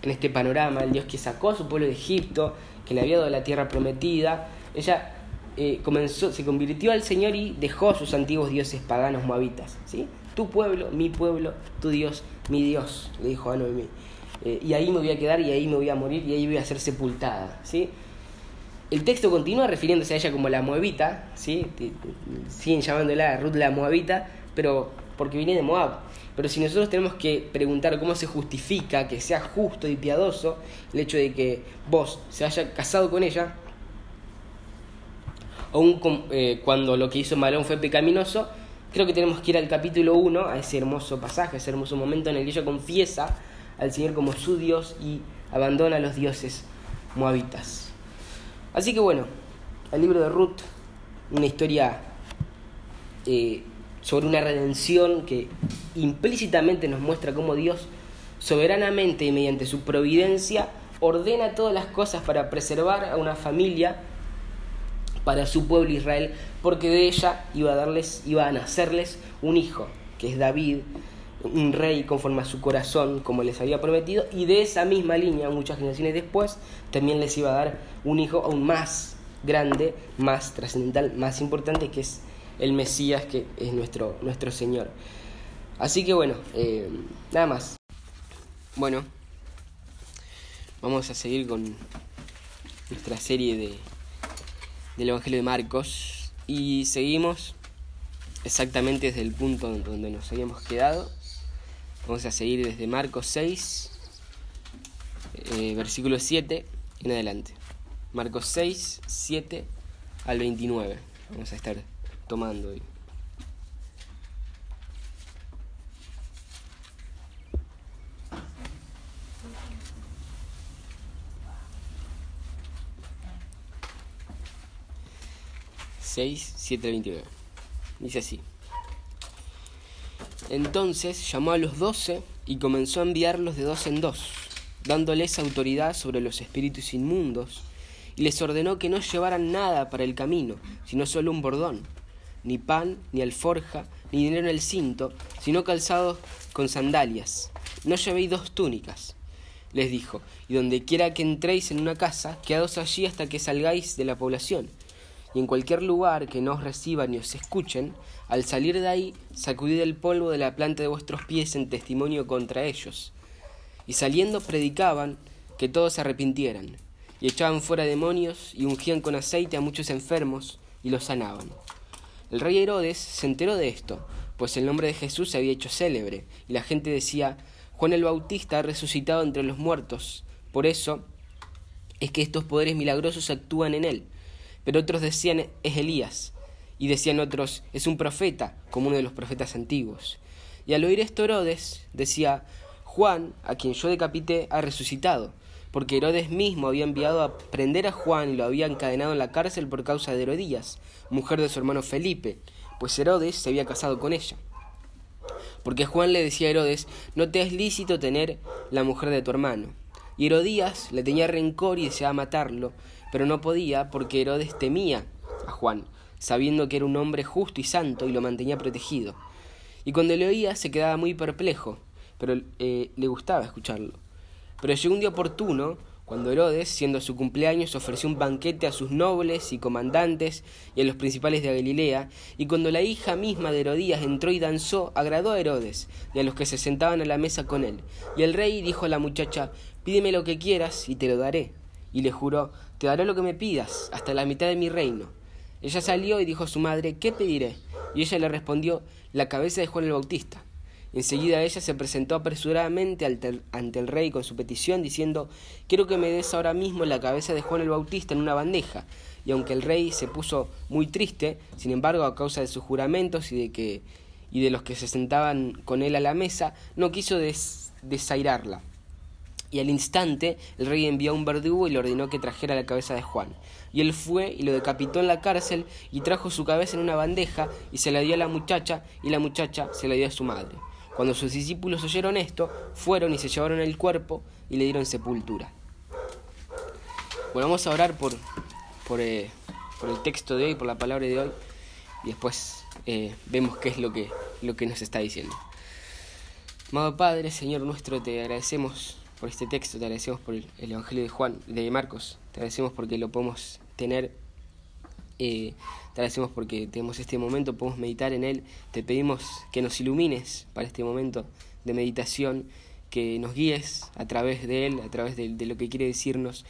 en este panorama, el Dios que sacó a su pueblo de Egipto, que le había dado la tierra prometida, ella eh, comenzó, se convirtió al Señor y dejó a sus antiguos dioses paganos moabitas, ¿sí? Tu pueblo, mi pueblo, tu Dios, mi Dios, le dijo a Noemí. Eh, y ahí me voy a quedar, y ahí me voy a morir, y ahí voy a ser sepultada, ¿sí? El texto continúa refiriéndose a ella como la moabita, ¿sí? Siguen llamándola Ruth la moabita, pero porque viene de Moab. Pero si nosotros tenemos que preguntar cómo se justifica que sea justo y piadoso el hecho de que vos se haya casado con ella, aun con, eh, cuando lo que hizo Malón fue pecaminoso, creo que tenemos que ir al capítulo uno, a ese hermoso pasaje, a ese hermoso momento en el que ella confiesa al Señor como su Dios y abandona a los dioses moabitas. Así que bueno, el libro de Ruth, una historia eh, sobre una redención que implícitamente nos muestra cómo Dios soberanamente y mediante su providencia ordena todas las cosas para preservar a una familia para su pueblo Israel, porque de ella iba a darles, iba a nacerles un hijo, que es David, un rey conforme a su corazón, como les había prometido, y de esa misma línea, muchas generaciones después, también les iba a dar un hijo aún más grande, más trascendental, más importante, que es el Mesías, que es nuestro, nuestro Señor. Así que bueno, eh, nada más. Bueno, vamos a seguir con nuestra serie de del Evangelio de Marcos, y seguimos exactamente desde el punto donde nos habíamos quedado. Vamos a seguir desde Marcos seis, eh, versículo siete en adelante. Marcos seis, siete al veintinueve. Vamos a estar tomando hoy. seis, siete al veintinueve. Dice así: Entonces llamó a los doce y comenzó a enviarlos de dos en dos, dándoles autoridad sobre los espíritus inmundos, y les ordenó que no llevaran nada para el camino, sino solo un bordón, ni pan, ni alforja, ni dinero en el cinto, sino calzados con sandalias. No llevéis dos túnicas, les dijo, y donde quiera que entréis en una casa, quedaos allí hasta que salgáis de la población. Y en cualquier lugar que no os reciban ni os escuchen, al salir de ahí, sacudid el polvo de la planta de vuestros pies en testimonio contra ellos. Y saliendo predicaban que todos se arrepintieran, y echaban fuera demonios, y ungían con aceite a muchos enfermos, y los sanaban. El rey Herodes se enteró de esto, pues el nombre de Jesús se había hecho célebre, y la gente decía: Juan el Bautista ha resucitado entre los muertos, por eso es que estos poderes milagrosos actúan en él. Pero otros decían: es Elías. Y decían otros: es un profeta, como uno de los profetas antiguos. Y al oír esto Herodes decía: Juan, a quien yo decapité, ha resucitado. Porque Herodes mismo había enviado a prender a Juan y lo había encadenado en la cárcel por causa de Herodías, mujer de su hermano Felipe, pues Herodes se había casado con ella. Porque Juan le decía a Herodes: no te es lícito tener la mujer de tu hermano. Y Herodías le tenía rencor y deseaba matarlo, pero no podía, porque Herodes temía a Juan, sabiendo que era un hombre justo y santo, y lo mantenía protegido. Y cuando le oía se quedaba muy perplejo, pero eh, le gustaba escucharlo. Pero llegó un día oportuno, cuando Herodes, siendo su cumpleaños, ofreció un banquete a sus nobles y comandantes y a los principales de Galilea, y cuando la hija misma de Herodías entró y danzó, agradó a Herodes y a los que se sentaban a la mesa con él. Y el rey dijo a la muchacha: pídeme lo que quieras y te lo daré. Y le juró: te daré lo que me pidas, hasta la mitad de mi reino. Ella salió y dijo a su madre: ¿qué pediré? Y ella le respondió: la cabeza de Juan el Bautista. Enseguida ella se presentó apresuradamente ante el rey con su petición, diciendo: quiero que me des ahora mismo la cabeza de Juan el Bautista en una bandeja. Y aunque el rey se puso muy triste, sin embargo, a causa de sus juramentos y de que y de los que se sentaban con él a la mesa, no quiso des, desairarla. Y al instante el rey envió a un verdugo y le ordenó que trajera la cabeza de Juan. Y él fue y lo decapitó en la cárcel, y trajo su cabeza en una bandeja y se la dio a la muchacha, y la muchacha se la dio a su madre. Cuando sus discípulos oyeron esto, fueron y se llevaron el cuerpo y le dieron sepultura. Bueno, vamos a orar por, por, eh, por el texto de hoy, por la palabra de hoy, y después eh, vemos qué es lo que, lo que nos está diciendo. Amado Padre, Señor nuestro, te agradecemos por este texto, te agradecemos por el Evangelio de Juan, de Marcos, te agradecemos porque lo podemos tener, eh, te agradecemos porque tenemos este momento, podemos meditar en él, te pedimos que nos ilumines para este momento de meditación, que nos guíes a través de él, a través de, de lo que quiere decirnos,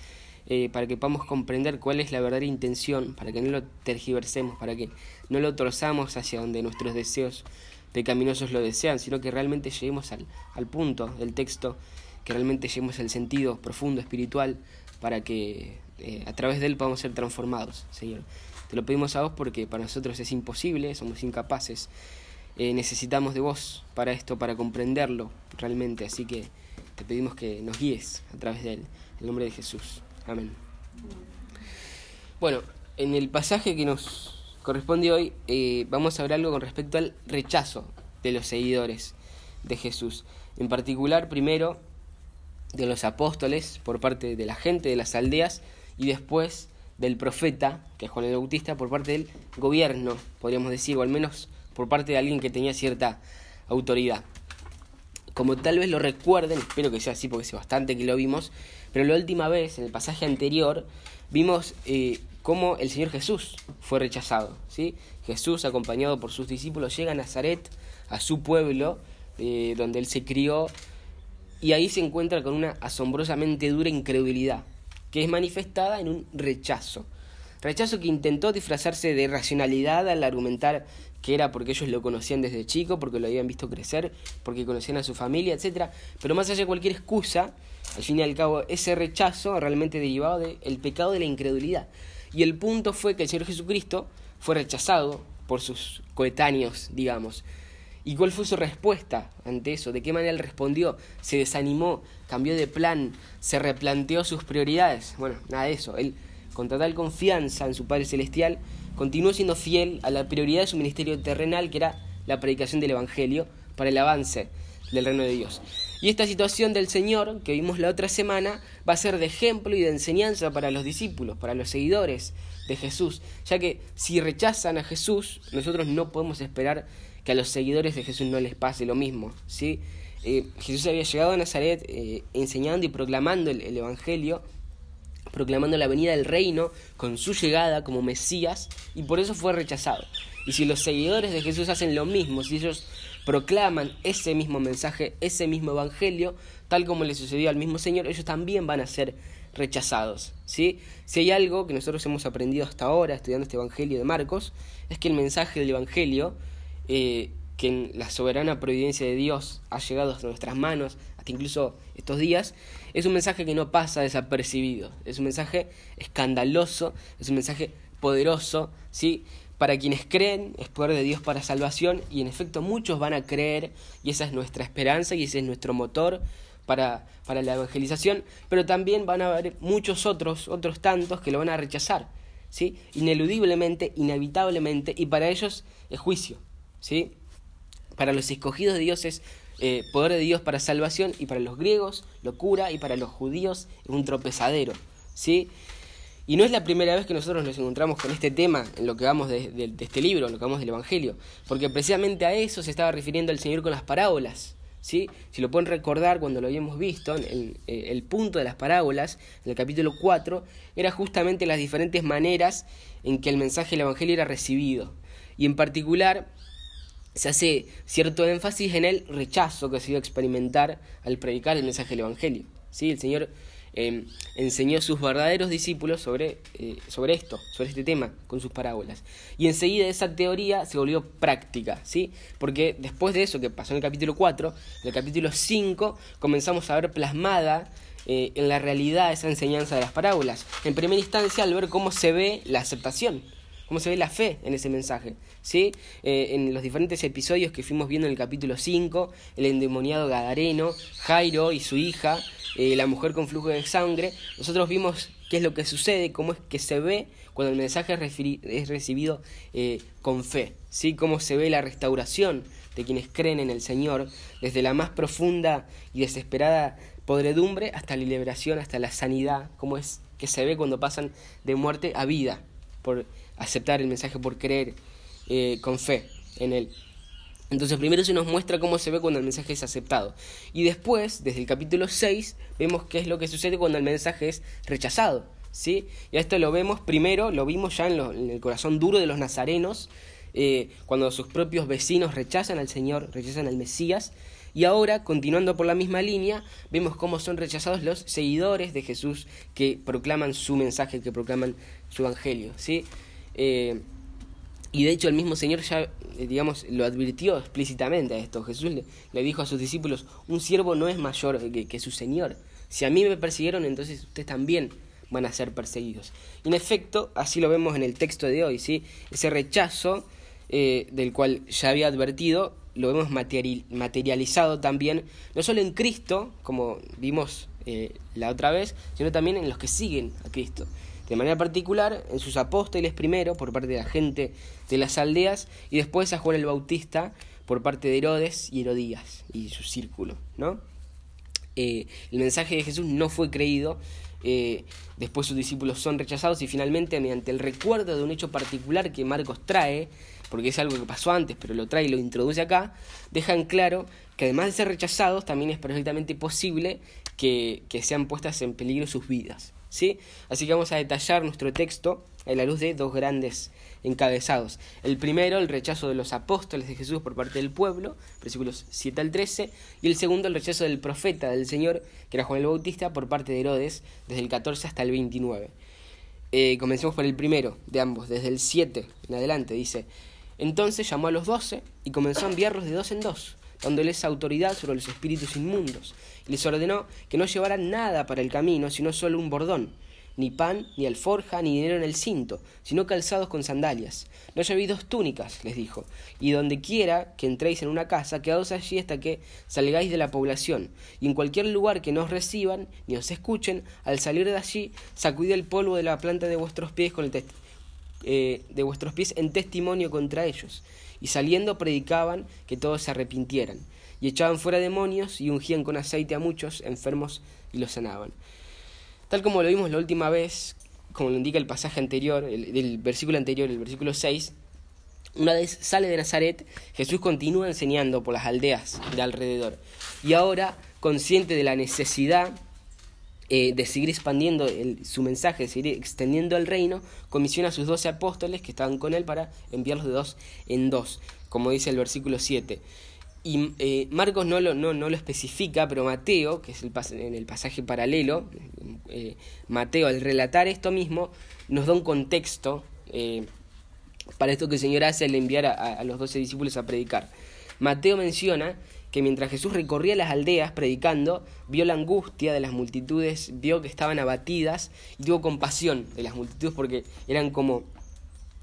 eh, para que podamos comprender cuál es la verdadera intención, para que no lo tergiversemos, para que no lo torzamos hacia donde nuestros deseos pecaminosos lo desean, sino que realmente lleguemos al, al punto del texto, que realmente lleguemos al sentido profundo, espiritual, para que eh, a través de él podamos ser transformados, Señor. Te lo pedimos a vos porque para nosotros es imposible, somos incapaces, eh, necesitamos de vos para esto, para comprenderlo realmente, así que te pedimos que nos guíes a través de él, en el nombre de Jesús. Amén. Bueno, en el pasaje que nos corresponde hoy, eh, vamos a ver algo con respecto al rechazo de los seguidores de Jesús. En particular, primero, de los apóstoles por parte de la gente de las aldeas y después del profeta, que es Juan el Bautista, por parte del gobierno, podríamos decir, o al menos por parte de alguien que tenía cierta autoridad. Como tal vez lo recuerden, espero que sea así porque hace bastante que lo vimos, pero la última vez, en el pasaje anterior, vimos eh, cómo el Señor Jesús fue rechazado, ¿sí? Jesús, acompañado por sus discípulos, llega a Nazaret, a su pueblo, eh, donde él se crió, y ahí se encuentra con una asombrosamente dura incredulidad, que es manifestada en un rechazo. Rechazo que intentó disfrazarse de racionalidad al argumentar que era porque ellos lo conocían desde chico, porque lo habían visto crecer, porque conocían a su familia, etcétera. Pero más allá de cualquier excusa, al fin y al cabo, ese rechazo realmente derivado del pecado de la incredulidad. Y el punto fue que el Señor Jesucristo fue rechazado por sus coetáneos, digamos. ¿Y cuál fue su respuesta ante eso? ¿De qué manera él respondió? ¿Se desanimó? ¿Cambió de plan? ¿Se replanteó sus prioridades? Bueno, nada de eso. Él, con total confianza en su Padre Celestial, continuó siendo fiel a la prioridad de su ministerio terrenal, que era la predicación del Evangelio para el avance del reino de Dios. Y esta situación del Señor, que vimos la otra semana, va a ser de ejemplo y de enseñanza para los discípulos, para los seguidores de Jesús, ya que si rechazan a Jesús, nosotros no podemos esperar que a los seguidores de Jesús no les pase lo mismo, ¿sí? Eh, Jesús había llegado a Nazaret eh, enseñando y proclamando el, el Evangelio, proclamando la venida del reino con su llegada como Mesías, y por eso fue rechazado. Y si los seguidores de Jesús hacen lo mismo, si ellos proclaman ese mismo mensaje, ese mismo evangelio, tal como le sucedió al mismo Señor, ellos también van a ser rechazados, ¿sí? Si hay algo que nosotros hemos aprendido hasta ahora estudiando este evangelio de Marcos, es que el mensaje del evangelio, eh, que en la soberana providencia de Dios ha llegado hasta nuestras manos, hasta incluso estos días, es un mensaje que no pasa desapercibido, es un mensaje escandaloso, es un mensaje poderoso, ¿sí? Para quienes creen, es poder de Dios para salvación, y en efecto muchos van a creer, y esa es nuestra esperanza, y ese es nuestro motor para, para la evangelización, pero también van a haber muchos otros, otros tantos que lo van a rechazar, ¿sí? Ineludiblemente, inevitablemente, y para ellos es juicio, ¿sí? Para los escogidos de Dios es eh, poder de Dios para salvación, y para los griegos, locura, y para los judíos es un tropezadero, ¿sí? Y no es la primera vez que nosotros nos encontramos con este tema en lo que vamos de, de, de este libro, en lo que vamos del Evangelio, porque precisamente a eso se estaba refiriendo el Señor con las parábolas, ¿sí? Si lo pueden recordar, cuando lo habíamos visto, el, el punto de las parábolas, en el capítulo cuatro, era justamente las diferentes maneras en que el mensaje del Evangelio era recibido, y en particular se hace cierto énfasis en el rechazo que se iba a experimentar al predicar el mensaje del Evangelio, ¿sí? El Señor eh, enseñó a sus verdaderos discípulos sobre, eh, sobre esto, sobre este tema, con sus parábolas. Y enseguida esa teoría se volvió práctica, ¿sí? Porque después de eso que pasó en el capítulo cuatro, en el capítulo cinco comenzamos a ver plasmada eh, en la realidad esa enseñanza de las parábolas. En primera instancia, al ver cómo se ve la aceptación, cómo se ve la fe en ese mensaje, ¿sí? Eh, en los diferentes episodios que fuimos viendo en el capítulo cinco, el endemoniado gadareno, Jairo y su hija, eh, la mujer con flujo de sangre, nosotros vimos qué es lo que sucede, cómo es que se ve cuando el mensaje es, referi- es recibido eh, con fe, ¿sí? Cómo se ve la restauración de quienes creen en el Señor, desde la más profunda y desesperada podredumbre hasta la liberación, hasta la sanidad, cómo es que se ve cuando pasan de muerte a vida, por aceptar el mensaje, por creer eh, con fe en él. Entonces primero se nos muestra cómo se ve cuando el mensaje es aceptado. Y después, desde el capítulo seis, vemos qué es lo que sucede cuando el mensaje es rechazado, ¿sí? Y esto lo vemos primero, lo vimos ya en, lo, en el corazón duro de los nazarenos, eh, cuando sus propios vecinos rechazan al Señor, rechazan al Mesías. Y ahora, continuando por la misma línea, vemos cómo son rechazados los seguidores de Jesús que proclaman su mensaje, que proclaman su evangelio, ¿sí? Eh, y de hecho el mismo Señor ya, digamos, lo advirtió explícitamente a esto. Jesús le, le dijo a sus discípulos, un siervo no es mayor que, que su Señor. Si a mí me persiguieron, entonces ustedes también van a ser perseguidos. Y en efecto, así lo vemos en el texto de hoy, ¿sí? Ese rechazo eh, del cual ya había advertido, lo vemos materializado también, no solo en Cristo, como vimos eh, la otra vez, sino también en los que siguen a Cristo. De manera particular, en sus apóstoles primero, por parte de la gente de las aldeas, y después a Juan el Bautista, por parte de Herodes y Herodías y su círculo, ¿no? Eh, el mensaje de Jesús no fue creído, eh, después sus discípulos son rechazados, y finalmente, mediante el recuerdo de un hecho particular que Marcos trae, porque es algo que pasó antes, pero lo trae y lo introduce acá, dejan claro que además de ser rechazados, también es perfectamente posible que, que sean puestas en peligro sus vidas, ¿sí? Así que vamos a detallar nuestro texto a la luz de dos grandes encabezados. El primero, el rechazo de los apóstoles de Jesús por parte del pueblo, versículos siete al trece, y el segundo, el rechazo del profeta del Señor, que era Juan el Bautista, por parte de Herodes, desde el catorce hasta el veintinueve. Eh, comencemos por el primero de ambos, desde el siete en adelante, dice: Entonces llamó a los doce y comenzó a enviarlos de dos en dos, dándoles autoridad sobre los espíritus inmundos. Les ordenó que no llevaran nada para el camino, sino solo un bordón, ni pan, ni alforja, ni dinero en el cinto, sino calzados con sandalias. No llevéis dos túnicas, les dijo, y donde quiera que entréis en una casa, quedaos allí hasta que salgáis de la población, y en cualquier lugar que no os reciban, ni os escuchen, al salir de allí, sacudid el polvo de la planta de vuestros pies con el testigo. Eh, de vuestros pies en testimonio contra ellos. Y saliendo predicaban que todos se arrepintieran, y echaban fuera demonios y ungían con aceite a muchos enfermos y los sanaban. Tal como lo vimos la última vez, como lo indica el pasaje anterior, el, el versículo anterior, el versículo seis, una vez sale de Nazaret, Jesús continúa enseñando por las aldeas de alrededor, y ahora, consciente de la necesidad Eh, de seguir expandiendo el, su mensaje, de seguir extendiendo el reino, comisiona a sus doce apóstoles que estaban con él para enviarlos de dos en dos, como dice el versículo siete. Y eh, Marcos no lo, no, no lo especifica, pero Mateo, que es el pas- en el pasaje paralelo, eh, Mateo, al relatar esto mismo, nos da un contexto eh, para esto que el Señor hace al enviar a, a los doce discípulos a predicar. Mateo menciona que mientras Jesús recorría las aldeas predicando, vio la angustia de las multitudes, vio que estaban abatidas y tuvo compasión de las multitudes porque eran como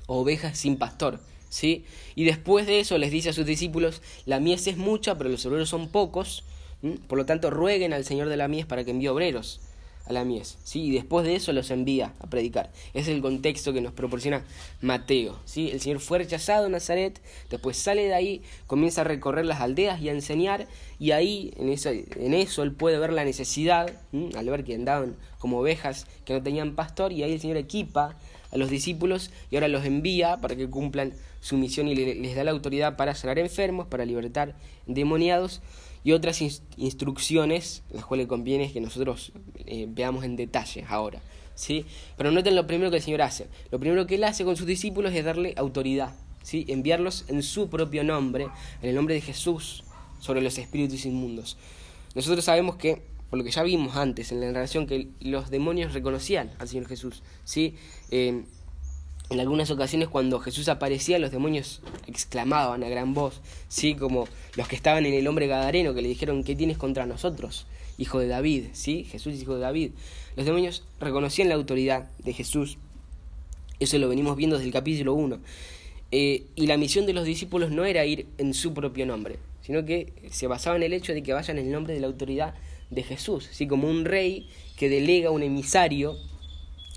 ovejas sin pastor, ¿sí? Y después de eso les dice a sus discípulos, la mies es mucha, pero los obreros son pocos, ¿sí? Por lo tanto rueguen al Señor de la mies para que envíe obreros a la mies, ¿sí? Y después de eso los envía a predicar. Ese es el contexto que nos proporciona Mateo, ¿sí? El Señor fue rechazado en Nazaret, después sale de ahí, comienza a recorrer las aldeas y a enseñar, y ahí, en eso, en eso él puede ver la necesidad, ¿sí? Al ver que andaban como ovejas que no tenían pastor, y ahí el Señor equipa a los discípulos y ahora los envía para que cumplan su misión y le, les da la autoridad para sanar enfermos, para libertar endemoniados, y otras instrucciones, las cuales conviene que nosotros eh, veamos en detalle ahora, ¿sí? Pero noten lo primero que el Señor hace. Lo primero que Él hace con sus discípulos es darle autoridad, ¿sí? Enviarlos en su propio nombre, en el nombre de Jesús, sobre los espíritus inmundos. Nosotros sabemos que, por lo que ya vimos antes, en la narración, que los demonios reconocían al Señor Jesús, ¿sí? Eh, en algunas ocasiones cuando Jesús aparecía, los demonios exclamaban a gran voz, ¿sí? Como los que estaban en el hombre gadareno, que le dijeron, ¿qué tienes contra nosotros, hijo de David? ¿Sí? Jesús es hijo de David. Los demonios reconocían la autoridad de Jesús. Eso lo venimos viendo desde el capítulo uno. Eh, y la misión de los discípulos no era ir en su propio nombre, sino que se basaba en el hecho de que vayan en el nombre de la autoridad de Jesús, ¿sí? Como un rey que delega un emisario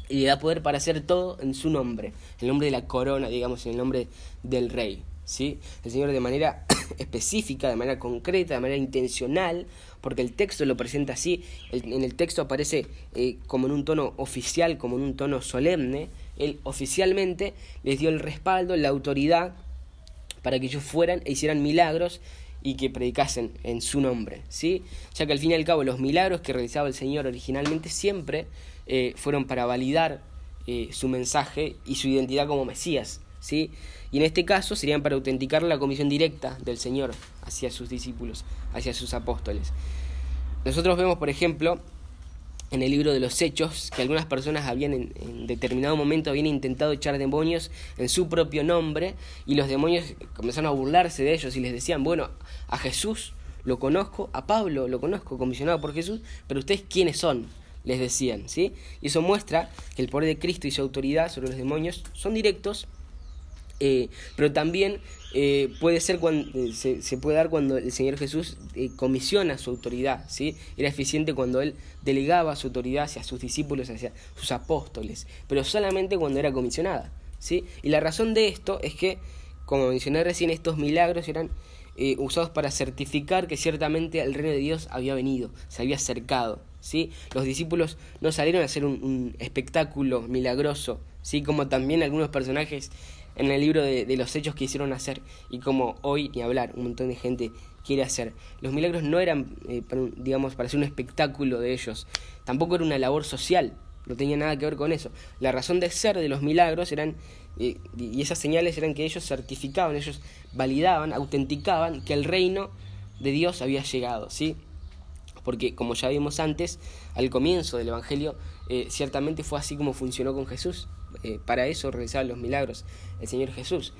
y le da poder para hacer todo en su nombre, en el nombre de la corona, digamos, en el nombre del rey, ¿sí? El Señor de manera específica, de manera concreta, de manera intencional, porque el texto lo presenta así, el, en el texto aparece eh, como en un tono oficial, como en un tono solemne. Él oficialmente les dio el respaldo, la autoridad para que ellos fueran e hicieran milagros y que predicasen en su nombre, ¿sí? Ya que al fin y al cabo los milagros que realizaba el Señor originalmente siempre eh, fueron para validar eh, su mensaje y su identidad como Mesías, ¿sí? Y en este caso serían para autenticar la comisión directa del Señor hacia sus discípulos, hacia sus apóstoles. Nosotros vemos, por ejemplo, en el libro de los Hechos, que algunas personas habían en, en determinado momento habían intentado echar demonios en su propio nombre, y los demonios comenzaron a burlarse de ellos y les decían: bueno, a Jesús lo conozco, a Pablo lo conozco, comisionado por Jesús, pero ustedes ¿quiénes son?, les decían, ¿sí? Y eso muestra que el poder de Cristo y su autoridad sobre los demonios son directos, eh, pero también eh, puede ser cuando, eh, se, se puede dar cuando el Señor Jesús eh, comisiona su autoridad, ¿sí? Era eficiente cuando Él delegaba su autoridad hacia sus discípulos, hacia sus apóstoles, pero solamente cuando era comisionada, ¿sí? Y la razón de esto es que, como mencioné recién, estos milagros eran eh, usados para certificar que ciertamente el reino de Dios había venido, se había acercado, ¿sí? Los discípulos no salieron a hacer un, un espectáculo milagroso, ¿sí? Como también algunos personajes en el libro de, de los Hechos quisieron hacer, y como hoy, ni hablar, un montón de gente quiere hacer. Los milagros no eran, eh, para un, digamos, para hacer un espectáculo de ellos. Tampoco era una labor social, no tenía nada que ver con eso. La razón de ser de los milagros eran, eh, y esas señales eran que ellos certificaban, ellos validaban, autenticaban que el reino de Dios había llegado, ¿sí? Porque, como ya vimos antes, al comienzo del Evangelio, eh, ciertamente fue así como funcionó con Jesús. Eh, para eso realizaban los milagros el Señor Jesús.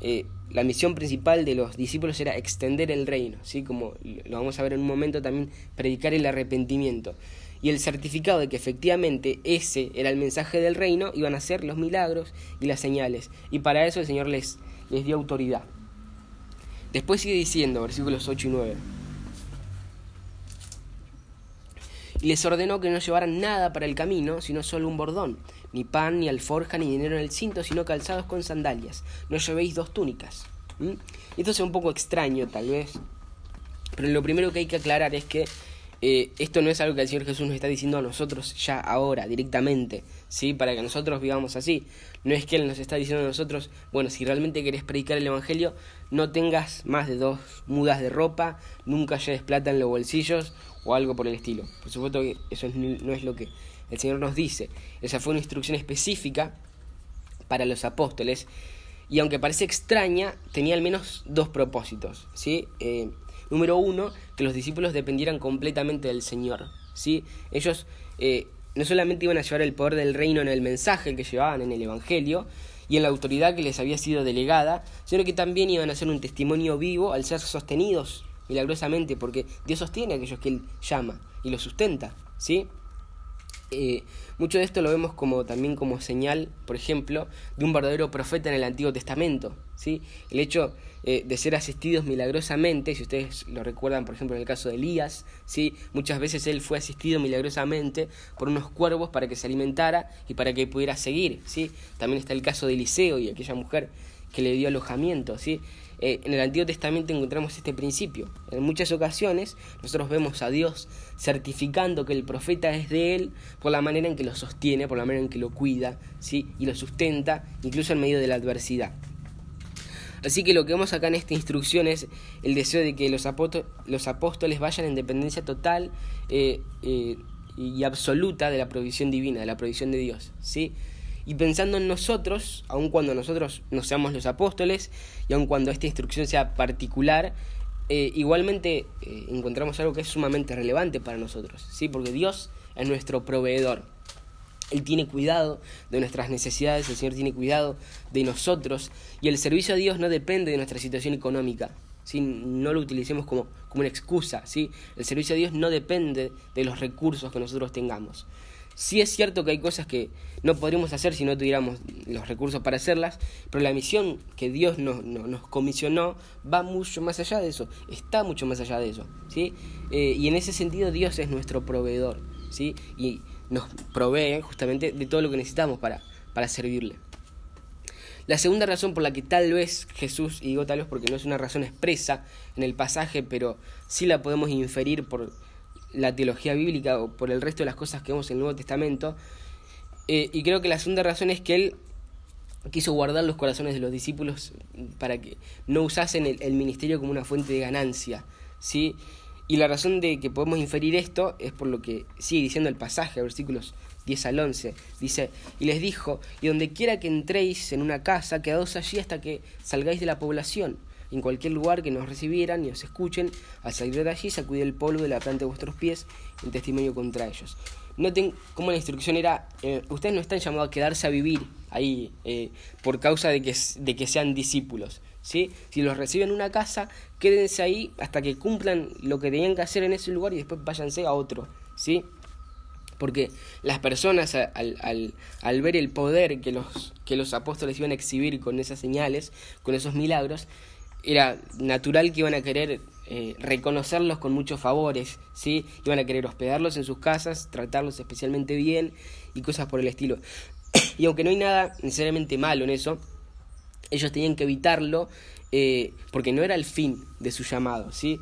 Eh, la misión principal de los discípulos era extender el reino, ¿sí? Como lo vamos a ver en un momento también, predicar el arrepentimiento. Y el certificado de que efectivamente ese era el mensaje del reino iban a ser los milagros y las señales. Y para eso el Señor les, les dio autoridad. Después sigue diciendo, versículos ocho y nueve. Y les ordenó que no llevaran nada para el camino, sino solo un bordón, ni pan, ni alforja, ni dinero en el cinto, sino calzados con sandalias. No llevéis dos túnicas. ¿Mm? Esto es un poco extraño, tal vez, pero lo primero que hay que aclarar es que eh, esto no es algo que el Señor Jesús nos está diciendo a nosotros ya ahora, directamente, ¿sí? Para que nosotros vivamos así. No es que Él nos está diciendo a nosotros: bueno, si realmente querés predicar el Evangelio, no tengas más de dos mudas de ropa, nunca lleves plata en los bolsillos, o algo por el estilo. Por supuesto que eso no es lo que el Señor nos dice. Esa fue una instrucción específica para los apóstoles, y aunque parece extraña, tenía al menos dos propósitos, ¿sí? Eh, número uno, que los discípulos dependieran completamente del Señor, ¿sí? Ellos eh, no solamente iban a llevar el poder del reino en el mensaje que llevaban en el Evangelio y en la autoridad que les había sido delegada, sino que también iban a ser un testimonio vivo al ser sostenidos milagrosamente, porque Dios sostiene a aquellos que Él llama y los sustenta, ¿sí? Eh, mucho de esto lo vemos como también como señal, por ejemplo, de un verdadero profeta en el Antiguo Testamento, ¿sí? El hecho eh, de ser asistidos milagrosamente, si ustedes lo recuerdan, por ejemplo, en el caso de Elías, ¿sí? Muchas veces él fue asistido milagrosamente por unos cuervos para que se alimentara y para que pudiera seguir, ¿sí? También está el caso de Eliseo y aquella mujer que le dio alojamiento, ¿sí? Eh, en el Antiguo Testamento encontramos este principio. En muchas ocasiones nosotros vemos a Dios certificando que el profeta es de Él por la manera en que lo sostiene, por la manera en que lo cuida, ¿sí? Y lo sustenta, incluso en medio de la adversidad. Así que lo que vemos acá en esta instrucción es el deseo de que los, apóstol- los apóstoles vayan en dependencia total eh, eh, y absoluta de la provisión divina, de la provisión de Dios, ¿sí? Y pensando en nosotros, aun cuando nosotros no seamos los apóstoles, y aun cuando esta instrucción sea particular, eh, igualmente eh, encontramos algo que es sumamente relevante para nosotros, ¿sí? Porque Dios es nuestro proveedor. Él tiene cuidado de nuestras necesidades, el Señor tiene cuidado de nosotros, y el servicio a Dios no depende de nuestra situación económica, ¿sí? No lo utilicemos como, como una excusa, ¿sí? El servicio a Dios no depende de los recursos que nosotros tengamos. Sí es cierto que hay cosas que no podríamos hacer si no tuviéramos los recursos para hacerlas, pero la misión que Dios nos, nos, nos comisionó va mucho más allá de eso, está mucho más allá de eso, ¿sí? Eh, y en ese sentido Dios es nuestro proveedor, ¿sí? Y nos provee justamente de todo lo que necesitamos para, para servirle. La segunda razón por la que tal vez Jesús, y digo tal vez porque no es una razón expresa en el pasaje, pero sí la podemos inferir por la teología bíblica o por el resto de las cosas que vemos en el Nuevo Testamento, eh, y creo que la segunda razón es que él quiso guardar los corazones de los discípulos para que no usasen el, el ministerio como una fuente de ganancia, ¿sí? Y la razón de que podemos inferir esto es por lo que sigue diciendo el pasaje, versículos diez al once. Dice, y les dijo, y donde quiera que entréis en una casa, quedaos allí hasta que salgáis de la población. En cualquier lugar que nos recibieran y os escuchen, al salir de allí, sacudid el polvo de la planta de vuestros pies en testimonio contra ellos. Noten cómo la instrucción era, eh, ustedes no están llamados a quedarse a vivir ahí eh, por causa de que, de que sean discípulos, ¿sí? Si los reciben en una casa, quédense ahí hasta que cumplan lo que tenían que hacer en ese lugar y después váyanse a otro, ¿sí? Porque las personas al, al, al ver el poder que los, que los apóstoles iban a exhibir con esas señales, con esos milagros, era natural que iban a querer eh, reconocerlos con muchos favores, ¿sí? Iban a querer hospedarlos en sus casas, tratarlos especialmente bien y cosas por el estilo. Y aunque no hay nada necesariamente malo en eso, ellos tenían que evitarlo eh, porque no era el fin de su llamado, ¿sí?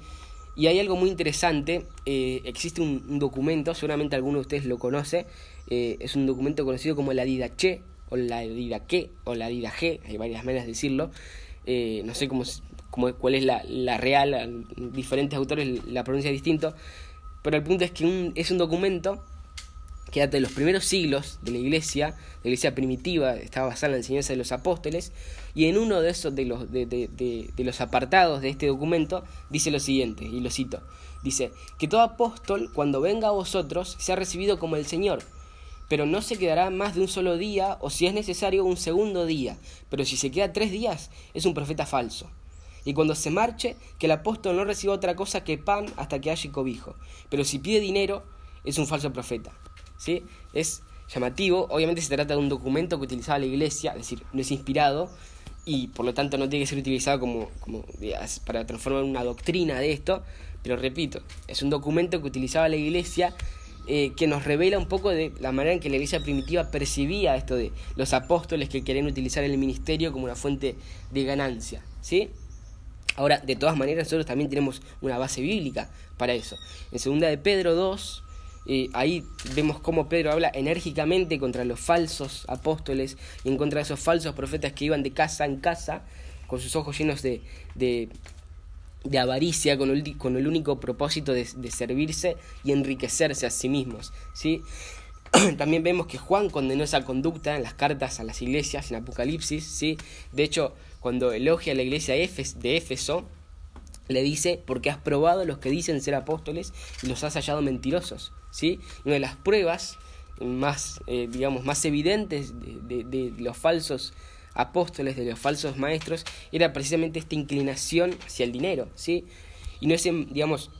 Y hay algo muy interesante, eh, existe un, un documento, seguramente alguno de ustedes lo conoce, eh, es un documento conocido como la Didaché, o la Didaché, o la Didaché, hay varias maneras de decirlo, eh, no sé cómo... Como, cuál es la, la real, diferentes autores la pronuncia distinto, pero el punto es que un, es un documento que data de los primeros siglos de la iglesia, la iglesia primitiva, estaba basada en la enseñanza de los apóstoles, y en uno de esos de los, de, de, de, de los apartados de este documento dice lo siguiente, y lo cito, dice, que todo apóstol cuando venga a vosotros sea recibido como el Señor, pero no se quedará más de un solo día, o si es necesario un segundo día, pero si se queda tres días es un profeta falso. Y cuando se marche, que el apóstol no reciba otra cosa que pan hasta que haya cobijo. Pero si pide dinero, es un falso profeta. ¿Sí? Es llamativo. Obviamente se trata de un documento que utilizaba la iglesia, es decir, no es inspirado, y por lo tanto no tiene que ser utilizado como, como para transformar una doctrina de esto. Pero repito, es un documento que utilizaba la iglesia eh, que nos revela un poco de la manera en que la iglesia primitiva percibía esto de los apóstoles que querían utilizar el ministerio como una fuente de ganancia. ¿Sí? Ahora, de todas maneras, nosotros también tenemos una base bíblica para eso. En segunda de Pedro dos, eh, ahí vemos cómo Pedro habla enérgicamente contra los falsos apóstoles y en contra de esos falsos profetas que iban de casa en casa con sus ojos llenos de, de, de avaricia, con el, con el único propósito de, de servirse y enriquecerse a sí mismos, ¿sí? También vemos que Juan condenó esa conducta en las cartas a las iglesias, en Apocalipsis, ¿sí? De hecho, cuando elogia a la iglesia de Éfeso, le dice, porque has probado a los que dicen ser apóstoles y los has hallado mentirosos, ¿sí? Una de las pruebas más, eh, digamos, más evidentes de, de, de los falsos apóstoles, de los falsos maestros, era precisamente esta inclinación hacia el dinero, ¿sí? Y no es en, digamos,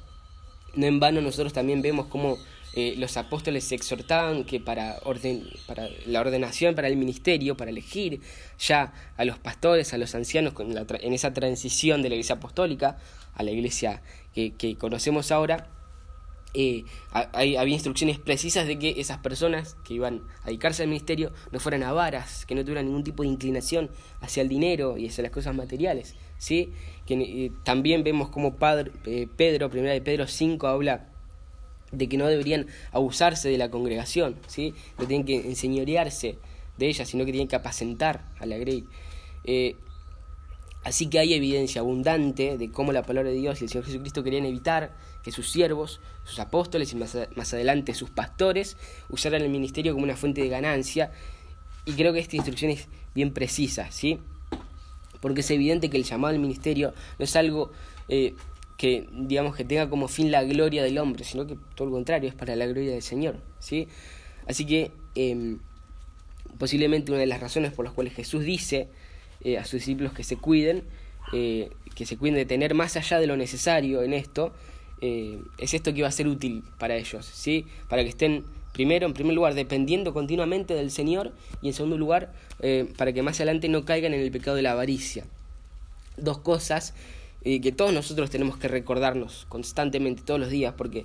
no en vano nosotros también vemos cómo eh, los apóstoles se exhortaban que para, orden, para la ordenación, para el ministerio, para elegir ya a los pastores, a los ancianos con la tra- en esa transición de la iglesia apostólica a la iglesia que, que conocemos ahora, eh, hay, había instrucciones precisas de que esas personas que iban a dedicarse al ministerio no fueran avaras, que no tuvieran ningún tipo de inclinación hacia el dinero y hacia las cosas materiales, ¿sí? Que, eh, también vemos como padre, eh, Pedro, primera de Pedro cinco, habla de que no deberían abusarse de la congregación, ¿sí? No tienen que enseñorearse de ella, sino que tienen que apacentar a la grey. Eh, así que hay evidencia abundante de cómo la palabra de Dios y el Señor Jesucristo querían evitar que sus siervos, sus apóstoles y más, a, más adelante sus pastores usaran el ministerio como una fuente de ganancia, y creo que esta instrucción es bien precisa, ¿sí? Porque es evidente que el llamado al ministerio no es algo eh, que digamos que tenga como fin la gloria del hombre, sino que todo lo contrario, es para la gloria del Señor, ¿sí? Así que eh, posiblemente una de las razones por las cuales Jesús dice eh, a sus discípulos que se cuiden, eh, que se cuiden de tener más allá de lo necesario en esto, eh, es esto que va a ser útil para ellos, ¿sí? Para que estén primero, en primer lugar, dependiendo continuamente del Señor, y en segundo lugar, eh, para que más adelante no caigan en el pecado de la avaricia. Dos cosas eh, que todos nosotros tenemos que recordarnos constantemente, todos los días, porque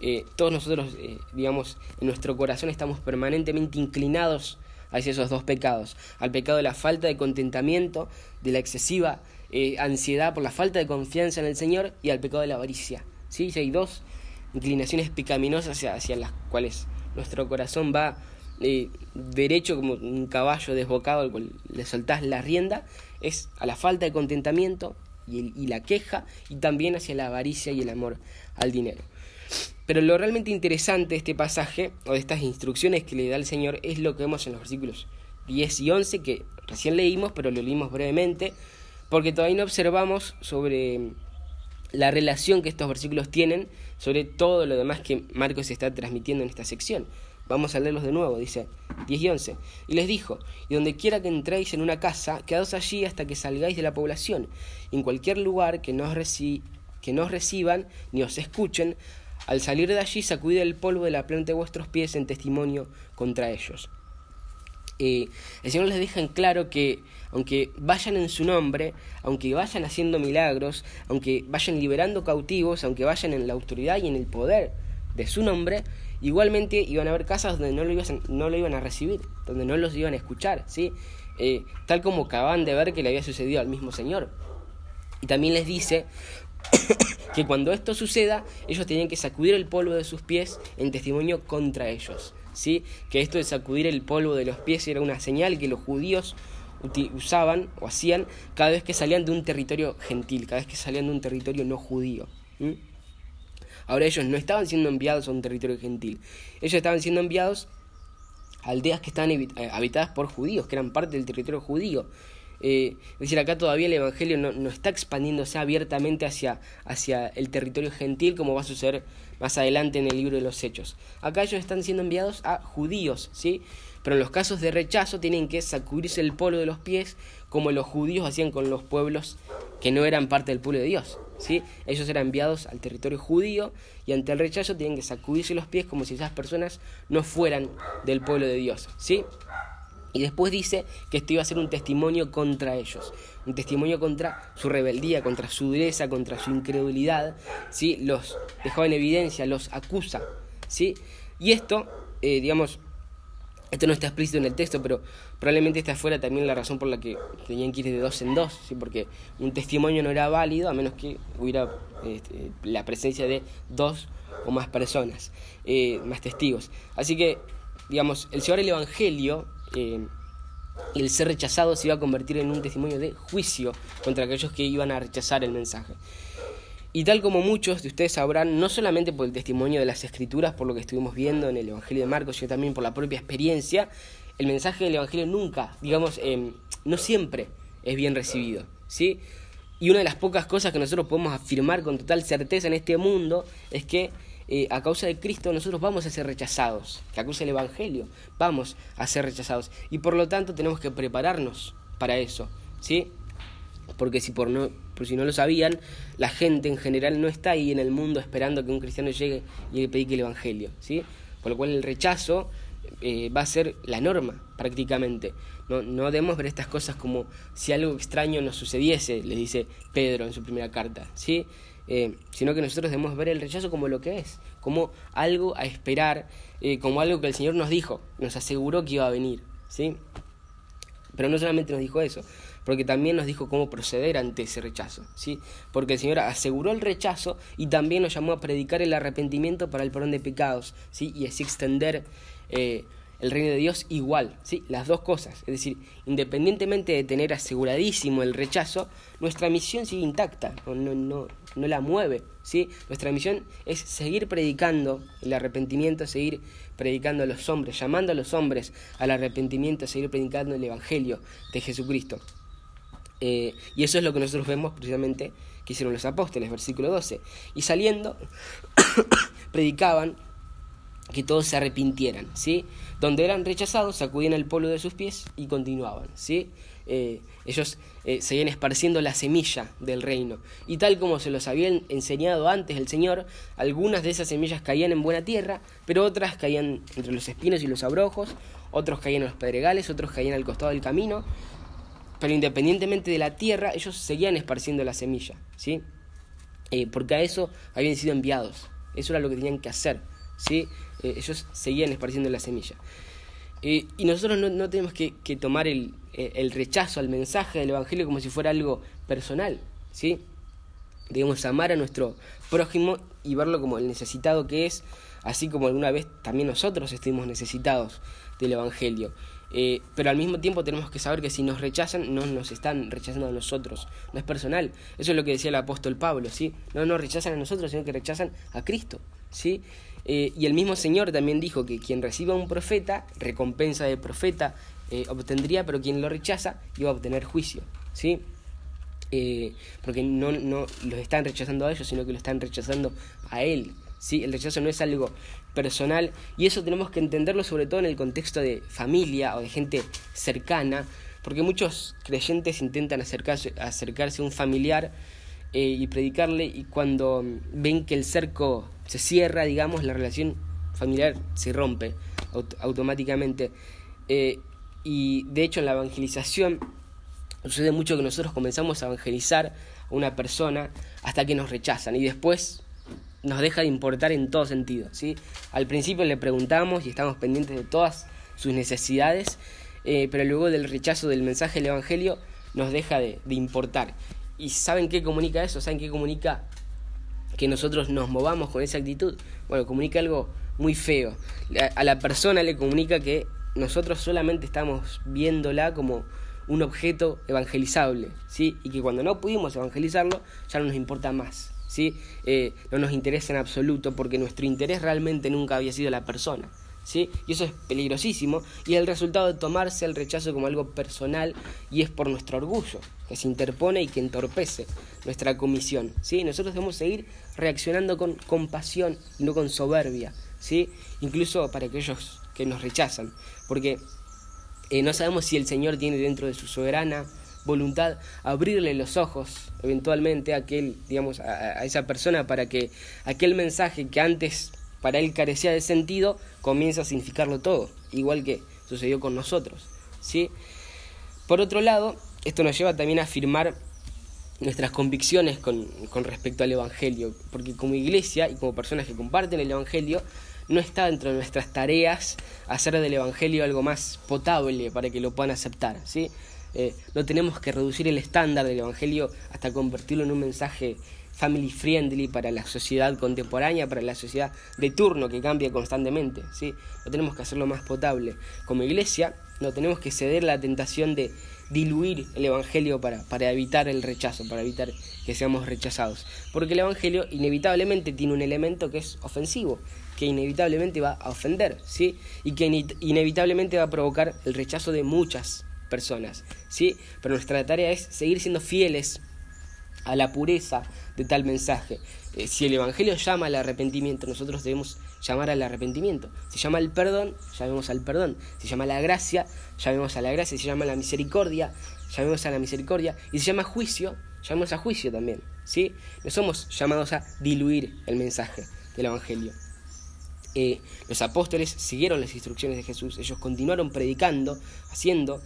eh, todos nosotros, eh, digamos, en nuestro corazón estamos permanentemente inclinados hacia esos dos pecados, al pecado de la falta de contentamiento, de la excesiva eh, ansiedad por la falta de confianza en el Señor, y al pecado de la avaricia, ¿sí? Y hay dos inclinaciones pecaminosas hacia, hacia las cuales nuestro corazón va eh, derecho como un caballo desbocado al cual le soltás la rienda, es a la falta de contentamiento y, el, y la queja, y también hacia la avaricia y el amor al dinero. Pero lo realmente interesante de este pasaje, o de estas instrucciones que le da el Señor, es lo que vemos en los versículos diez y once, que recién leímos, pero lo leímos brevemente, porque todavía no observamos sobre la relación que estos versículos tienen sobre todo lo demás que Marcos está transmitiendo en esta sección. Vamos a leerlos de nuevo, dice diez y once. Y les dijo, y donde quiera que entréis en una casa, quedaos allí hasta que salgáis de la población. Y en cualquier lugar que no os, reci- que no os reciban ni os escuchen, al salir de allí sacudid el polvo de la planta de vuestros pies en testimonio contra ellos. Eh, el Señor les deja en claro que aunque vayan en su nombre, aunque vayan haciendo milagros, aunque vayan liberando cautivos, aunque vayan en la autoridad y en el poder de su nombre, igualmente iban a haber casas donde no lo iban, no lo iban a recibir, donde no los iban a escuchar, ¿sí? Eh, tal como acaban de ver que le había sucedido al mismo Señor. Y también les dice que cuando esto suceda, ellos tenían que sacudir el polvo de sus pies en testimonio contra ellos, ¿sí? Que esto de sacudir el polvo de los pies era una señal que los judíos usaban o hacían cada vez que salían de un territorio gentil, cada vez que salían de un territorio no judío. ¿Mm? Ahora ellos no estaban siendo enviados a un territorio gentil, ellos estaban siendo enviados a aldeas que estaban habitadas por judíos, que eran parte del territorio judío. Eh, es decir, acá todavía el evangelio no, no está expandiéndose abiertamente hacia, hacia el territorio gentil, como va a suceder más adelante en el libro de los Hechos. Acá ellos están siendo enviados a judíos, ¿sí? Pero en los casos de rechazo tienen que sacudirse el polvo de los pies, como los judíos hacían con los pueblos que no eran parte del pueblo de Dios, ¿sí? Ellos eran enviados al territorio judío y ante el rechazo tienen que sacudirse los pies como si esas personas no fueran del pueblo de Dios, ¿sí? Y después dice que esto iba a ser un testimonio contra ellos, un testimonio contra su rebeldía, contra su dureza, contra su incredulidad, ¿sí? Los dejaba en evidencia, los acusa, ¿sí? Y esto, eh, digamos, esto no está explícito en el texto, pero probablemente esta fuera también la razón por la que tenían que ir de dos en dos, ¿sí? Porque un testimonio no era válido a menos que hubiera este, la presencia de dos o más personas, eh, más testigos. Así que, digamos, el llevar el evangelio, Eh, el ser rechazado se iba a convertir en un testimonio de juicio contra aquellos que iban a rechazar el mensaje. Y tal como muchos de ustedes sabrán, no solamente por el testimonio de las Escrituras, por lo que estuvimos viendo en el Evangelio de Marcos, sino también por la propia experiencia, el mensaje del Evangelio nunca, digamos, eh, no siempre es bien recibido, ¿sí? Y una de las pocas cosas que nosotros podemos afirmar con total certeza en este mundo es que Eh, a causa de Cristo nosotros vamos a ser rechazados, que a causa del Evangelio vamos a ser rechazados, y por lo tanto tenemos que prepararnos para eso, ¿sí? Porque si por no, por si no lo sabían, la gente en general no está ahí en el mundo esperando que un cristiano llegue y le predique el Evangelio, ¿sí? Por lo cual el rechazo eh, va a ser la norma prácticamente. No, no debemos ver estas cosas como si algo extraño nos sucediese, les dice Pedro en su primera carta, ¿sí? Eh, sino que nosotros debemos ver el rechazo como lo que es, como algo a esperar, eh, como algo que el Señor nos dijo, nos aseguró que iba a venir, ¿sí? Pero no solamente nos dijo eso, porque también nos dijo cómo proceder ante ese rechazo, ¿sí? Porque el Señor aseguró el rechazo y también nos llamó a predicar el arrepentimiento para el perdón de pecados, ¿sí? Y así extender eh, el reino de Dios igual, ¿sí? Las dos cosas, es decir, independientemente de tener aseguradísimo el rechazo, nuestra misión sigue intacta, no, no, no, no la mueve, ¿sí? Nuestra misión es seguir predicando el arrepentimiento, seguir predicando a los hombres, llamando a los hombres al arrepentimiento, seguir predicando el Evangelio de Jesucristo. Eh, y eso es lo que nosotros vemos precisamente que hicieron los apóstoles, versículo doce. Y saliendo, predicaban que todos se arrepintieran, ¿sí? Donde eran rechazados, sacudían el polvo de sus pies y continuaban, ¿sí? Eh, ellos eh, seguían esparciendo la semilla del reino. Y tal como se los habían enseñado antes el Señor, algunas de esas semillas caían en buena tierra, pero otras caían entre los espinos y los abrojos, otros caían en los pedregales, otros caían al costado del camino. Pero independientemente de la tierra, ellos seguían esparciendo la semilla, ¿sí? Eh, porque a eso habían sido enviados. Eso era lo que tenían que hacer, ¿sí? Eh, ellos seguían esparciendo la semilla. Eh, y nosotros no, no tenemos que, que tomar el, el rechazo al mensaje del Evangelio como si fuera algo personal, ¿sí? Debemos amar a nuestro prójimo y verlo como el necesitado que es, así como alguna vez también nosotros estuvimos necesitados del Evangelio. Eh, pero al mismo tiempo tenemos que saber que si nos rechazan, no nos están rechazando a nosotros, no es personal. Eso es lo que decía el apóstol Pablo, ¿sí? No nos rechazan a nosotros, sino que rechazan a Cristo, ¿sí? Eh, y el mismo Señor también dijo que quien reciba a un profeta, recompensa de profeta eh, obtendría, pero quien lo rechaza iba a obtener juicio, ¿sí? Eh, porque no, no los están rechazando a ellos, sino que lo están rechazando a Él, ¿sí? El rechazo no es algo personal, y eso tenemos que entenderlo sobre todo en el contexto de familia o de gente cercana, porque muchos creyentes intentan acercarse, acercarse a un familiar eh, y predicarle, y cuando ven que el cerco se cierra, digamos, la relación familiar se rompe aut- automáticamente. Eh, y de hecho en la evangelización sucede mucho que nosotros comenzamos a evangelizar a una persona hasta que nos rechazan, y después nos deja de importar en todo sentido, ¿sí? Al principio le preguntamos y estamos pendientes de todas sus necesidades, eh, pero luego del rechazo del mensaje del Evangelio nos deja de, de importar. ¿Y saben qué comunica eso? ¿Saben qué comunica que nosotros nos movamos con esa actitud? Bueno, comunica algo muy feo. A la persona le comunica que nosotros solamente estamos viéndola como un objeto evangelizable, ¿sí? Y que cuando no pudimos evangelizarlo, ya no nos importa más, ¿sí? Eh, no nos interesa en absoluto, porque nuestro interés realmente nunca había sido la persona, ¿sí? Y eso es peligrosísimo, y el resultado de tomarse el rechazo como algo personal, y es por nuestro orgullo que se interpone y que entorpece nuestra comisión, ¿sí? Nosotros debemos seguir reaccionando con compasión y no con soberbia, ¿sí? Incluso para aquellos que nos rechazan, porque eh, no sabemos si el Señor tiene dentro de su soberana voluntad abrirle los ojos eventualmente a aquel, digamos, a, a esa persona, para que aquel mensaje que antes para él carecía de sentido comience a significarlo todo, igual que sucedió con nosotros, ¿sí? Por otro lado, esto nos lleva también a afirmar nuestras convicciones con, con respecto al Evangelio, porque como iglesia y como personas que comparten el Evangelio, no está dentro de nuestras tareas hacer del Evangelio algo más potable para que lo puedan aceptar, ¿sí? Eh, no tenemos que reducir el estándar del Evangelio hasta convertirlo en un mensaje family friendly para la sociedad contemporánea, para la sociedad de turno que cambia constantemente, ¿sí? No tenemos que hacerlo más potable. Como iglesia, no tenemos que ceder la tentación de diluir el Evangelio para, para evitar el rechazo, para evitar que seamos rechazados. Porque el Evangelio inevitablemente tiene un elemento que es ofensivo, que inevitablemente va a ofender, ¿sí? Y que in- inevitablemente va a provocar el rechazo de muchas personas, ¿sí? Pero nuestra tarea es seguir siendo fieles a la pureza de tal mensaje. Eh, si el Evangelio llama al arrepentimiento, nosotros debemos llamar al arrepentimiento. Si llama al perdón, llamemos al perdón. Si llama a la gracia, llamemos a la gracia. Si llama a la misericordia, llamemos a la misericordia. Y si llama a juicio, llamemos a juicio también, ¿sí? No somos llamados a diluir el mensaje del Evangelio. Eh, los apóstoles siguieron las instrucciones de Jesús. Ellos continuaron predicando, haciendo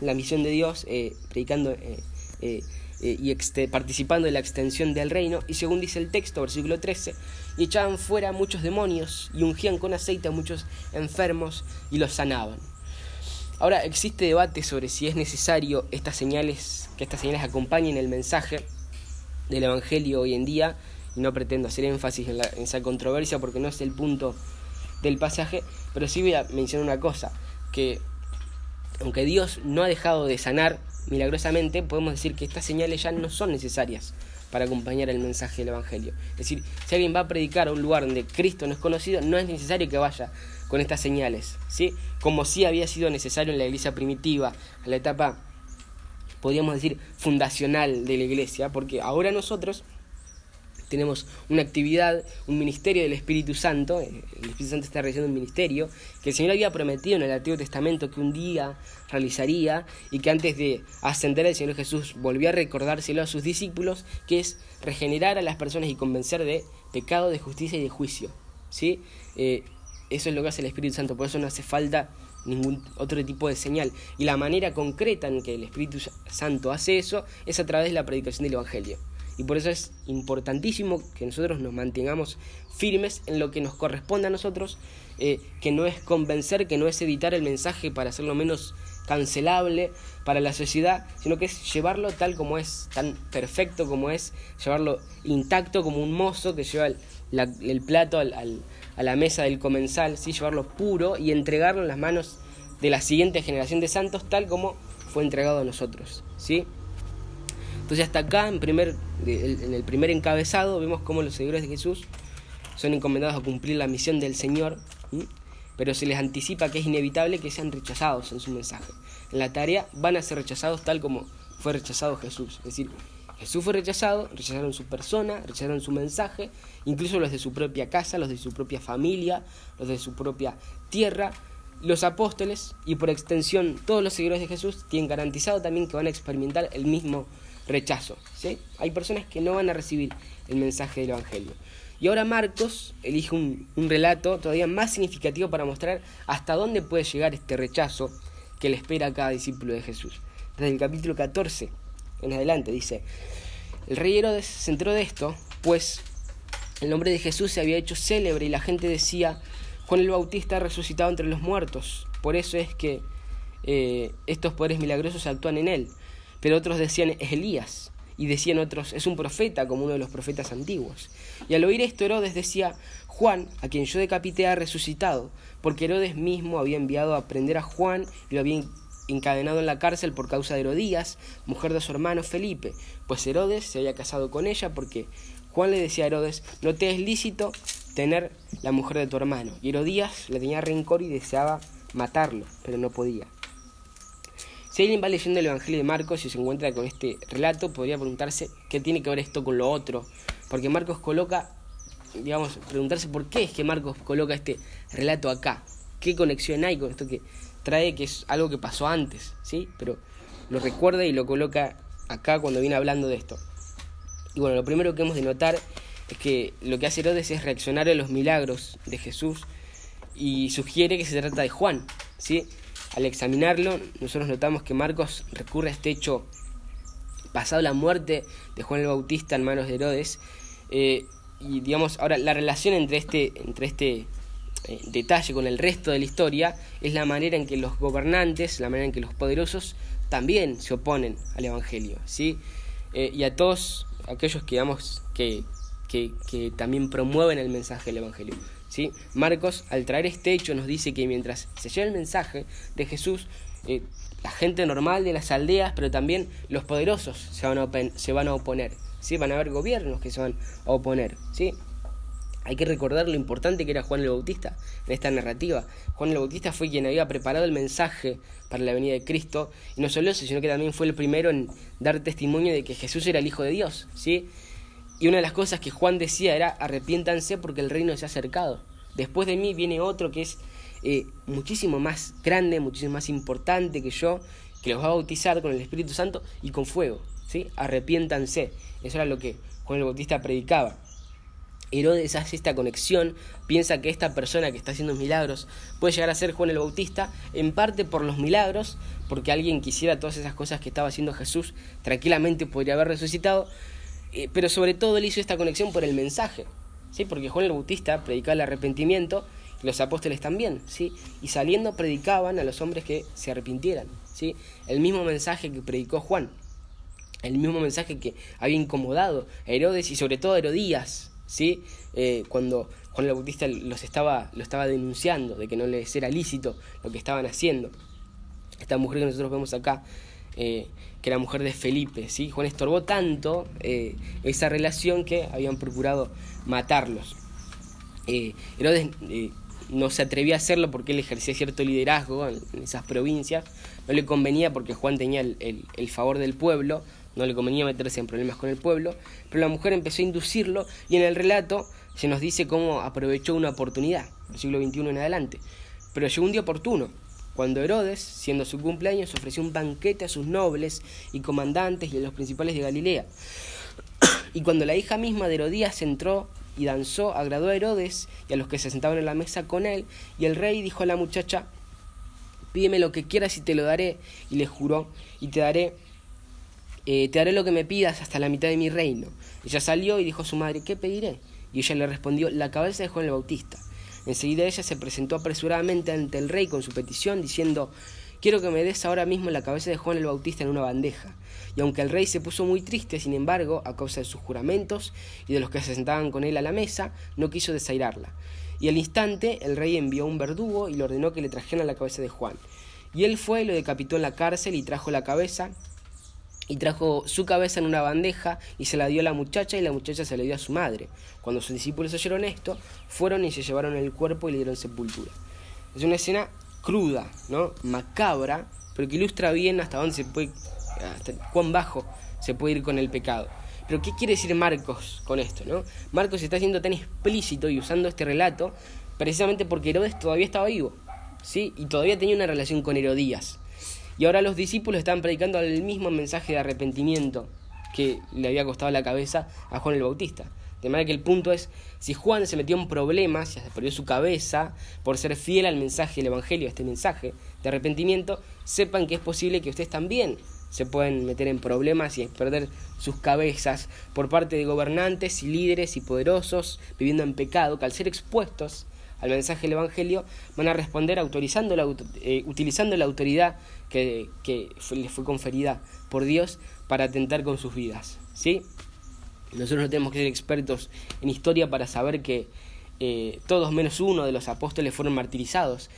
la misión de Dios, eh, predicando eh, eh, eh, y ext- participando de la extensión del reino, y según dice el texto, versículo trece, y echaban fuera muchos demonios y ungían con aceite a muchos enfermos y los sanaban. Ahora, existe debate sobre si es necesario estas señales, que estas señales acompañen el mensaje del Evangelio hoy en día, y no pretendo hacer énfasis en, la, en esa controversia porque no es el punto del pasaje, pero sí voy a mencionar una cosa, que aunque Dios no ha dejado de sanar milagrosamente, podemos decir que estas señales ya no son necesarias para acompañar el mensaje del Evangelio. Es decir, si alguien va a predicar a un lugar donde Cristo no es conocido, no es necesario que vaya con estas señales, ¿sí? Como sí había sido necesario en la iglesia primitiva, en la etapa, podríamos decir, fundacional de la iglesia, porque ahora nosotros tenemos una actividad, un ministerio del Espíritu Santo. El Espíritu Santo está realizando un ministerio que el Señor había prometido en el Antiguo Testamento que un día realizaría, y que antes de ascender el Señor Jesús volvió a recordárselo a sus discípulos, que es regenerar a las personas y convencer de pecado, de justicia y de juicio, ¿sí? Eh, eso es lo que hace el Espíritu Santo, por eso no hace falta ningún otro tipo de señal. Y la manera concreta en que el Espíritu Santo hace eso es a través de la predicación del Evangelio. Y por eso es importantísimo que nosotros nos mantengamos firmes en lo que nos corresponde a nosotros, eh, que no es convencer, que no es editar el mensaje para hacerlo menos cancelable para la sociedad, sino que es llevarlo tal como es, tan perfecto como es, llevarlo intacto como un mozo que lleva el, la, el plato al, al, a la mesa del comensal, ¿sí? Llevarlo puro y entregarlo en las manos de la siguiente generación de santos, tal como fue entregado a nosotros, ¿sí? Entonces hasta acá, en, primer, en el primer encabezado, vemos cómo los seguidores de Jesús son encomendados a cumplir la misión del Señor, ¿sí? Pero se les anticipa que es inevitable que sean rechazados en su mensaje. En la tarea van a ser rechazados tal como fue rechazado Jesús. Es decir, Jesús fue rechazado, rechazaron su persona, rechazaron su mensaje, incluso los de su propia casa, los de su propia familia, los de su propia tierra. Los apóstoles y por extensión todos los seguidores de Jesús tienen garantizado también que van a experimentar el mismo rechazo, ¿sí? Hay personas que no van a recibir el mensaje del Evangelio. Y ahora Marcos elige un, un relato todavía más significativo para mostrar hasta dónde puede llegar este rechazo que le espera a cada discípulo de Jesús. Desde el capítulo catorce en adelante dice: el rey Herodes se enteró de esto, pues el nombre de Jesús se había hecho célebre y la gente decía: Juan el Bautista ha resucitado entre los muertos, por eso es que eh, estos poderes milagrosos actúan en él. Pero otros decían: es Elías. Y decían otros: es un profeta, como uno de los profetas antiguos. Y al oír esto, Herodes decía: Juan, a quien yo decapité, ha resucitado, porque Herodes mismo había enviado a prender a Juan y lo había encadenado en la cárcel por causa de Herodías, mujer de su hermano Felipe, pues Herodes se había casado con ella, porque Juan le decía a Herodes: no te es lícito tener la mujer de tu hermano. Y Herodías le tenía rencor y deseaba matarlo, pero no podía. Si alguien va leyendo el Evangelio de Marcos y se encuentra con este relato, podría preguntarse qué tiene que ver esto con lo otro, porque Marcos coloca, digamos, preguntarse por qué es que Marcos coloca este relato acá, qué conexión hay con esto que trae, que es algo que pasó antes, ¿sí? Pero lo recuerda y lo coloca acá cuando viene hablando de esto. Y bueno, lo primero que hemos de notar es que lo que hace Herodes es reaccionar a los milagros de Jesús y sugiere que se trata de Juan, ¿sí? Al examinarlo, nosotros notamos que Marcos recurre a este hecho pasado la muerte de Juan el Bautista en manos de Herodes. Eh, y digamos, ahora la relación entre este, entre este eh, detalle con el resto de la historia es la manera en que los gobernantes, la manera en que los poderosos también se oponen al Evangelio, ¿sí? Eh, y a todos aquellos que, digamos, que, que, que también promueven el mensaje del Evangelio, ¿sí? Marcos, al traer este hecho, nos dice que mientras se lleva el mensaje de Jesús, eh, la gente normal de las aldeas, pero también los poderosos se van a, open, se van a oponer, ¿sí? Van a haber gobiernos que se van a oponer, ¿sí? Hay que recordar lo importante que era Juan el Bautista en esta narrativa. Juan el Bautista fue quien había preparado el mensaje para la venida de Cristo, y no solo eso, sino que también fue el primero en dar testimonio de que Jesús era el Hijo de Dios, ¿sí? Y una de las cosas que Juan decía era: arrepiéntanse porque el reino se ha acercado. Después de mí viene otro que es eh, muchísimo más grande, muchísimo más importante que yo, que los va a bautizar con el Espíritu Santo y con fuego, ¿sí? Arrepiéntanse. Eso era lo que Juan el Bautista predicaba. Herodes hace esta conexión, piensa que esta persona que está haciendo milagros puede llegar a ser Juan el Bautista, en parte por los milagros, porque alguien que hiciera todas esas cosas que estaba haciendo Jesús tranquilamente podría haber resucitado. Pero sobre todo él hizo esta conexión por el mensaje, ¿sí? Porque Juan el Bautista predicaba el arrepentimiento, los apóstoles también, ¿sí? Y saliendo predicaban a los hombres que se arrepintieran, ¿sí? El mismo mensaje que predicó Juan, el mismo mensaje que había incomodado a Herodes y sobre todo a Herodías, ¿sí? Eh, cuando Juan el Bautista los estaba, lo estaba denunciando de que no les era lícito lo que estaban haciendo. Esta mujer que nosotros vemos acá, Eh, que era mujer de Felipe, ¿sí? Juan estorbó tanto eh, esa relación que habían procurado matarlos. Eh, Herodes eh, no se atrevía a hacerlo porque él ejercía cierto liderazgo en, en esas provincias. No le convenía porque Juan tenía el, el, el favor del pueblo, no le convenía meterse en problemas con el pueblo, pero la mujer empezó a inducirlo y en el relato se nos dice cómo aprovechó una oportunidad, el siglo veintiuno en adelante. Pero llegó un día oportuno, cuando Herodes, siendo su cumpleaños, ofreció un banquete a sus nobles y comandantes y a los principales de Galilea. Y cuando la hija misma de Herodías entró y danzó, agradó a Herodes y a los que se sentaban en la mesa con él. Y el rey dijo a la muchacha: pídeme lo que quieras y te lo daré. Y le juró: y te daré, eh, te daré lo que me pidas, hasta la mitad de mi reino. Ella salió y dijo a su madre: ¿qué pediré? Y ella le respondió: la cabeza de Juan el Bautista. Enseguida ella se presentó apresuradamente ante el rey con su petición, diciendo: Quiero que me des ahora mismo la cabeza de Juan el Bautista en una bandeja. Y aunque el rey se puso muy triste, sin embargo, a causa de sus juramentos y de los que se sentaban con él a la mesa, no quiso desairarla. Y al instante el rey envió un verdugo y le ordenó que le trajeran la cabeza de Juan. Y él fue y lo decapitó en la cárcel y trajo la cabeza, y trajo su cabeza en una bandeja y se la dio a la muchacha, y la muchacha se la dio a su madre. Cuando sus discípulos oyeron esto, fueron y se llevaron el cuerpo y le dieron sepultura. Es una escena cruda, ¿no? Macabra, pero que ilustra bien hasta dónde se puede, hasta cuán bajo se puede ir con el pecado. Pero ¿qué quiere decir Marcos con esto, no? Marcos está siendo tan explícito y usando este relato precisamente porque Herodes todavía estaba vivo, ¿sí? Y todavía tenía una relación con Herodías. Y ahora los discípulos están predicando el mismo mensaje de arrepentimiento que le había costado la cabeza a Juan el Bautista. De manera que el punto es, si Juan se metió en problemas, se perdió su cabeza por ser fiel al mensaje del Evangelio, a este mensaje de arrepentimiento, sepan que es posible que ustedes también se pueden meter en problemas y perder sus cabezas por parte de gobernantes y líderes y poderosos viviendo en pecado, que al ser expuestos al mensaje del Evangelio van a responder autorizando la, eh, utilizando la autoridad que, que fue, les fue conferida por Dios para atentar con sus vidas, ¿sí? Nosotros no tenemos que ser expertos en historia para saber que eh, todos menos uno de los apóstoles fueron martirizados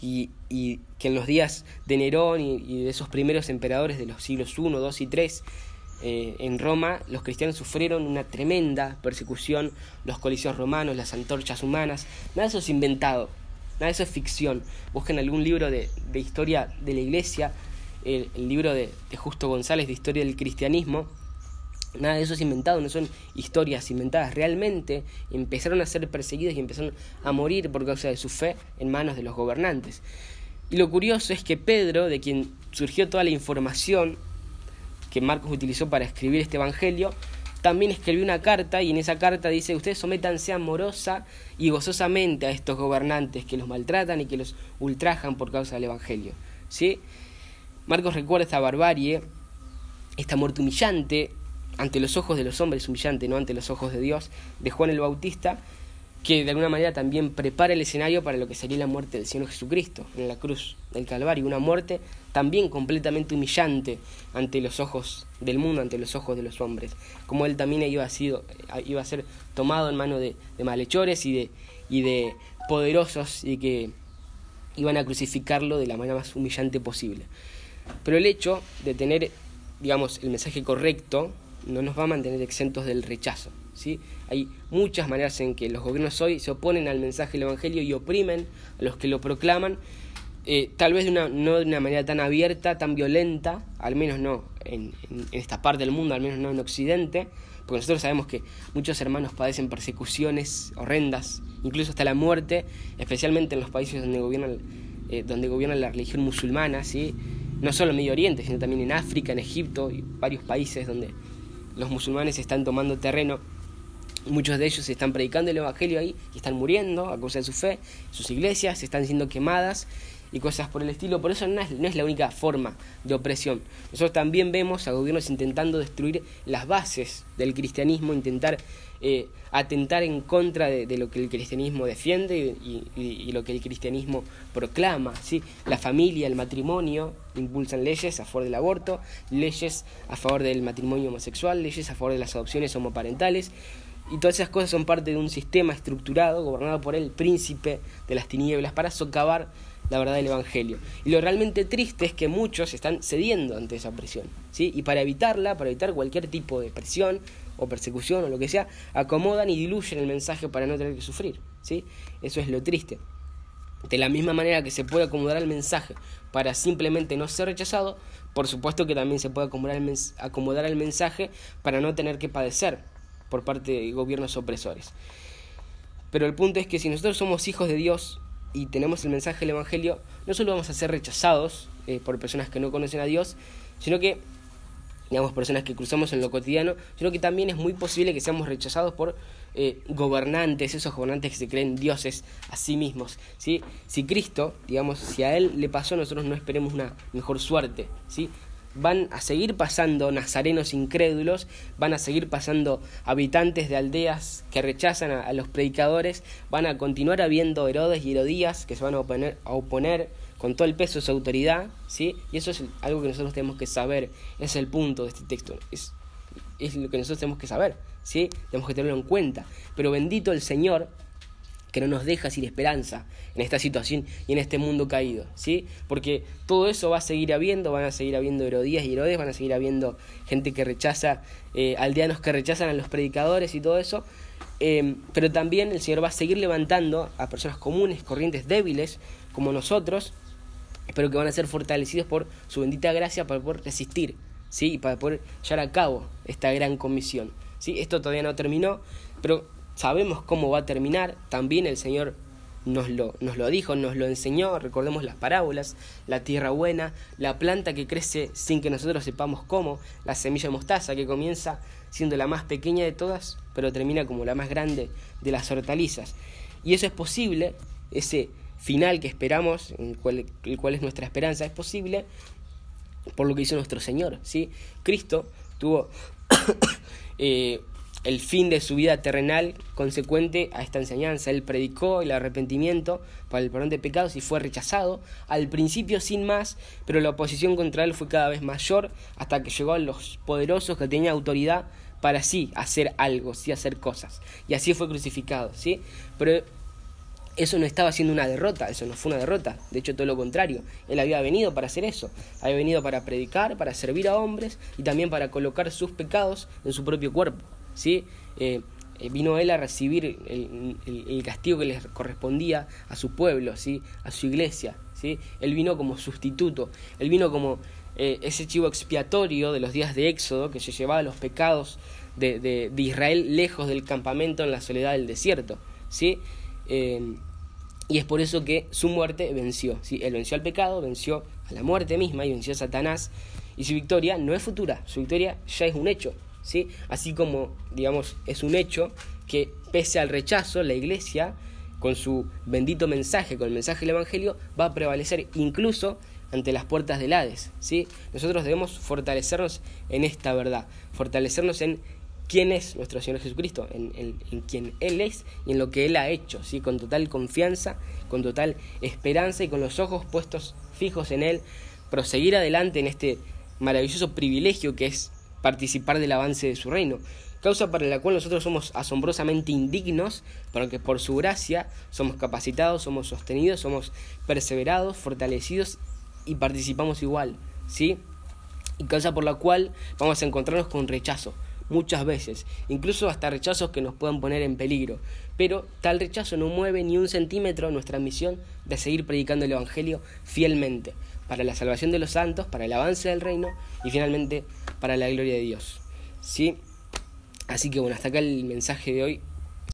y, y que en los días de Nerón y, y de esos primeros emperadores de los siglos uno, dos y tres eh, en Roma los cristianos sufrieron una tremenda persecución, los coliseos romanos, las antorchas humanas. Nada de eso es inventado, nada de eso es ficción. Busquen algún libro de, de historia de la iglesia, el, el libro de, de Justo González de Historia del Cristianismo. Nada de eso es inventado, no son historias inventadas. Realmente empezaron a ser perseguidos y empezaron a morir por causa de su fe en manos de los gobernantes. Y lo curioso es que Pedro, de quien surgió toda la información que Marcos utilizó para escribir este evangelio, también escribió una carta, y en esa carta dice: ustedes sométanse amorosa y gozosamente a estos gobernantes que los maltratan y que los ultrajan por causa del evangelio, ¿sí? Marcos recuerda esta barbarie, esta muerte humillante ante los ojos de los hombres, humillante, no ante los ojos de Dios, de Juan el Bautista, que de alguna manera también prepara el escenario para lo que sería la muerte del Señor Jesucristo en la cruz del Calvario, una muerte también completamente humillante ante los ojos del mundo, ante los ojos de los hombres, como él también iba a, sido, iba a ser tomado en mano de, de malhechores y de, y de poderosos, y que iban a crucificarlo de la manera más humillante posible. Pero el hecho de tener, digamos, el mensaje correcto no nos va a mantener exentos del rechazo, ¿sí? Hay muchas maneras en que los gobiernos hoy se oponen al mensaje del evangelio y oprimen a los que lo proclaman, eh, tal vez de una, no de una manera tan abierta, tan violenta, al menos no en, en, en esta parte del mundo, al menos no en Occidente, porque nosotros sabemos que muchos hermanos padecen persecuciones horrendas, incluso hasta la muerte, especialmente en los países donde gobierna, eh, donde gobierna la religión musulmana, ¿sí? No solo en Medio Oriente, sino también en África, en Egipto y varios países donde los musulmanes están tomando terreno. Muchos de ellos están predicando el evangelio ahí y están muriendo a causa de su fe. Sus iglesias están siendo quemadas y cosas por el estilo. Por eso no es, no es la única forma de opresión. Nosotros también vemos a gobiernos intentando destruir las bases del cristianismo, intentar eh, atentar en contra de, de lo que el cristianismo defiende y, y, y lo que el cristianismo proclama, ¿sí? La familia, el matrimonio, impulsan leyes a favor del aborto, leyes a favor del matrimonio homosexual, leyes a favor de las adopciones homoparentales. Y todas esas cosas son parte de un sistema estructurado, gobernado por el príncipe de las tinieblas, para socavar la verdad del evangelio. Y lo realmente triste es que muchos están cediendo ante esa presión, ¿sí? Y para evitarla, para evitar cualquier tipo de presión o persecución o lo que sea, acomodan y diluyen el mensaje para no tener que sufrir, ¿sí? Eso es lo triste. De la misma manera que se puede acomodar el mensaje para simplemente no ser rechazado, por supuesto que también se puede acomodar el, mens- acomodar el mensaje para no tener que padecer por parte de gobiernos opresores. Pero el punto es que si nosotros somos hijos de Dios y tenemos el mensaje del evangelio, no solo vamos a ser rechazados eh, por personas que no conocen a Dios, sino que, digamos, personas que cruzamos en lo cotidiano, sino que también es muy posible que seamos rechazados por eh, gobernantes, esos gobernantes que se creen dioses a sí mismos, ¿sí? Si Cristo, digamos, si a Él le pasó, nosotros no esperemos una mejor suerte, ¿sí? Van a seguir pasando nazarenos incrédulos, van a seguir pasando habitantes de aldeas que rechazan a, a los predicadores, van a continuar habiendo Herodes y Herodías que se van a oponer, a oponer con todo el peso de su autoridad, ¿sí? Y eso es algo que nosotros tenemos que saber, es el punto de este texto, es, es lo que nosotros tenemos que saber, ¿sí? Tenemos que tenerlo en cuenta, pero bendito el Señor que no nos deja sin esperanza en esta situación y en este mundo caído, ¿sí? Porque todo eso va a seguir habiendo, van a seguir habiendo Herodías y Herodes, van a seguir habiendo gente que rechaza, eh, aldeanos que rechazan a los predicadores y todo eso, eh, pero también el Señor va a seguir levantando a personas comunes, corrientes débiles, como nosotros, pero que van a ser fortalecidos por su bendita gracia para poder resistir, ¿sí? Y para poder llevar a cabo esta gran comisión, ¿sí? Esto todavía no terminó, pero sabemos cómo va a terminar. También el Señor nos lo, nos lo dijo, nos lo enseñó. Recordemos las parábolas, la tierra buena, la planta que crece sin que nosotros sepamos cómo, la semilla de mostaza que comienza siendo la más pequeña de todas, pero termina como la más grande de las hortalizas. Y eso es posible, ese final que esperamos, el cual, el cual es nuestra esperanza, es posible por lo que hizo nuestro Señor, ¿sí? Cristo tuvo eh, el fin de su vida terrenal consecuente a esta enseñanza. Él predicó el arrepentimiento para el perdón de pecados y fue rechazado al principio sin más, pero la oposición contra él fue cada vez mayor hasta que llegó a los poderosos que tenían autoridad para sí hacer algo, sí hacer cosas. Y así fue crucificado, ¿sí? Pero eso no estaba siendo una derrota, eso no fue una derrota, de hecho todo lo contrario, él había venido para hacer eso, había venido para predicar, para servir a hombres y también para colocar sus pecados en su propio cuerpo, ¿sí? Eh, vino él a recibir el, el, el castigo que les correspondía a su pueblo, ¿sí? A su iglesia, ¿sí? Él vino como sustituto, él vino como eh, ese chivo expiatorio de los días de Éxodo que se llevaba los pecados de, de, de Israel lejos del campamento en la soledad del desierto, ¿sí? Eh, y es por eso que su muerte venció, ¿sí? Él venció al pecado, venció a la muerte misma y venció a Satanás, y su victoria no es futura, su victoria ya es un hecho, ¿sí? Así como, digamos, es un hecho que pese al rechazo, la iglesia con su bendito mensaje, con el mensaje del evangelio, va a prevalecer incluso ante las puertas del Hades, ¿sí? Nosotros debemos fortalecernos en esta verdad, fortalecernos en quién es nuestro Señor Jesucristo, en, en, en quien Él es y en lo que Él ha hecho, ¿sí? Con total confianza, con total esperanza y con los ojos puestos fijos en Él, proseguir adelante en este maravilloso privilegio que es participar del avance de su reino, causa para la cual nosotros somos asombrosamente indignos, pero que por su gracia somos capacitados, somos sostenidos, somos perseverados, fortalecidos y participamos igual, ¿sí? Y causa por la cual vamos a encontrarnos con rechazo, muchas veces, incluso hasta rechazos que nos puedan poner en peligro, pero tal rechazo no mueve ni un centímetro nuestra misión de seguir predicando el evangelio fielmente, para la salvación de los santos, para el avance del reino y finalmente para la gloria de Dios, ¿sí? Así que bueno, hasta acá el mensaje de hoy.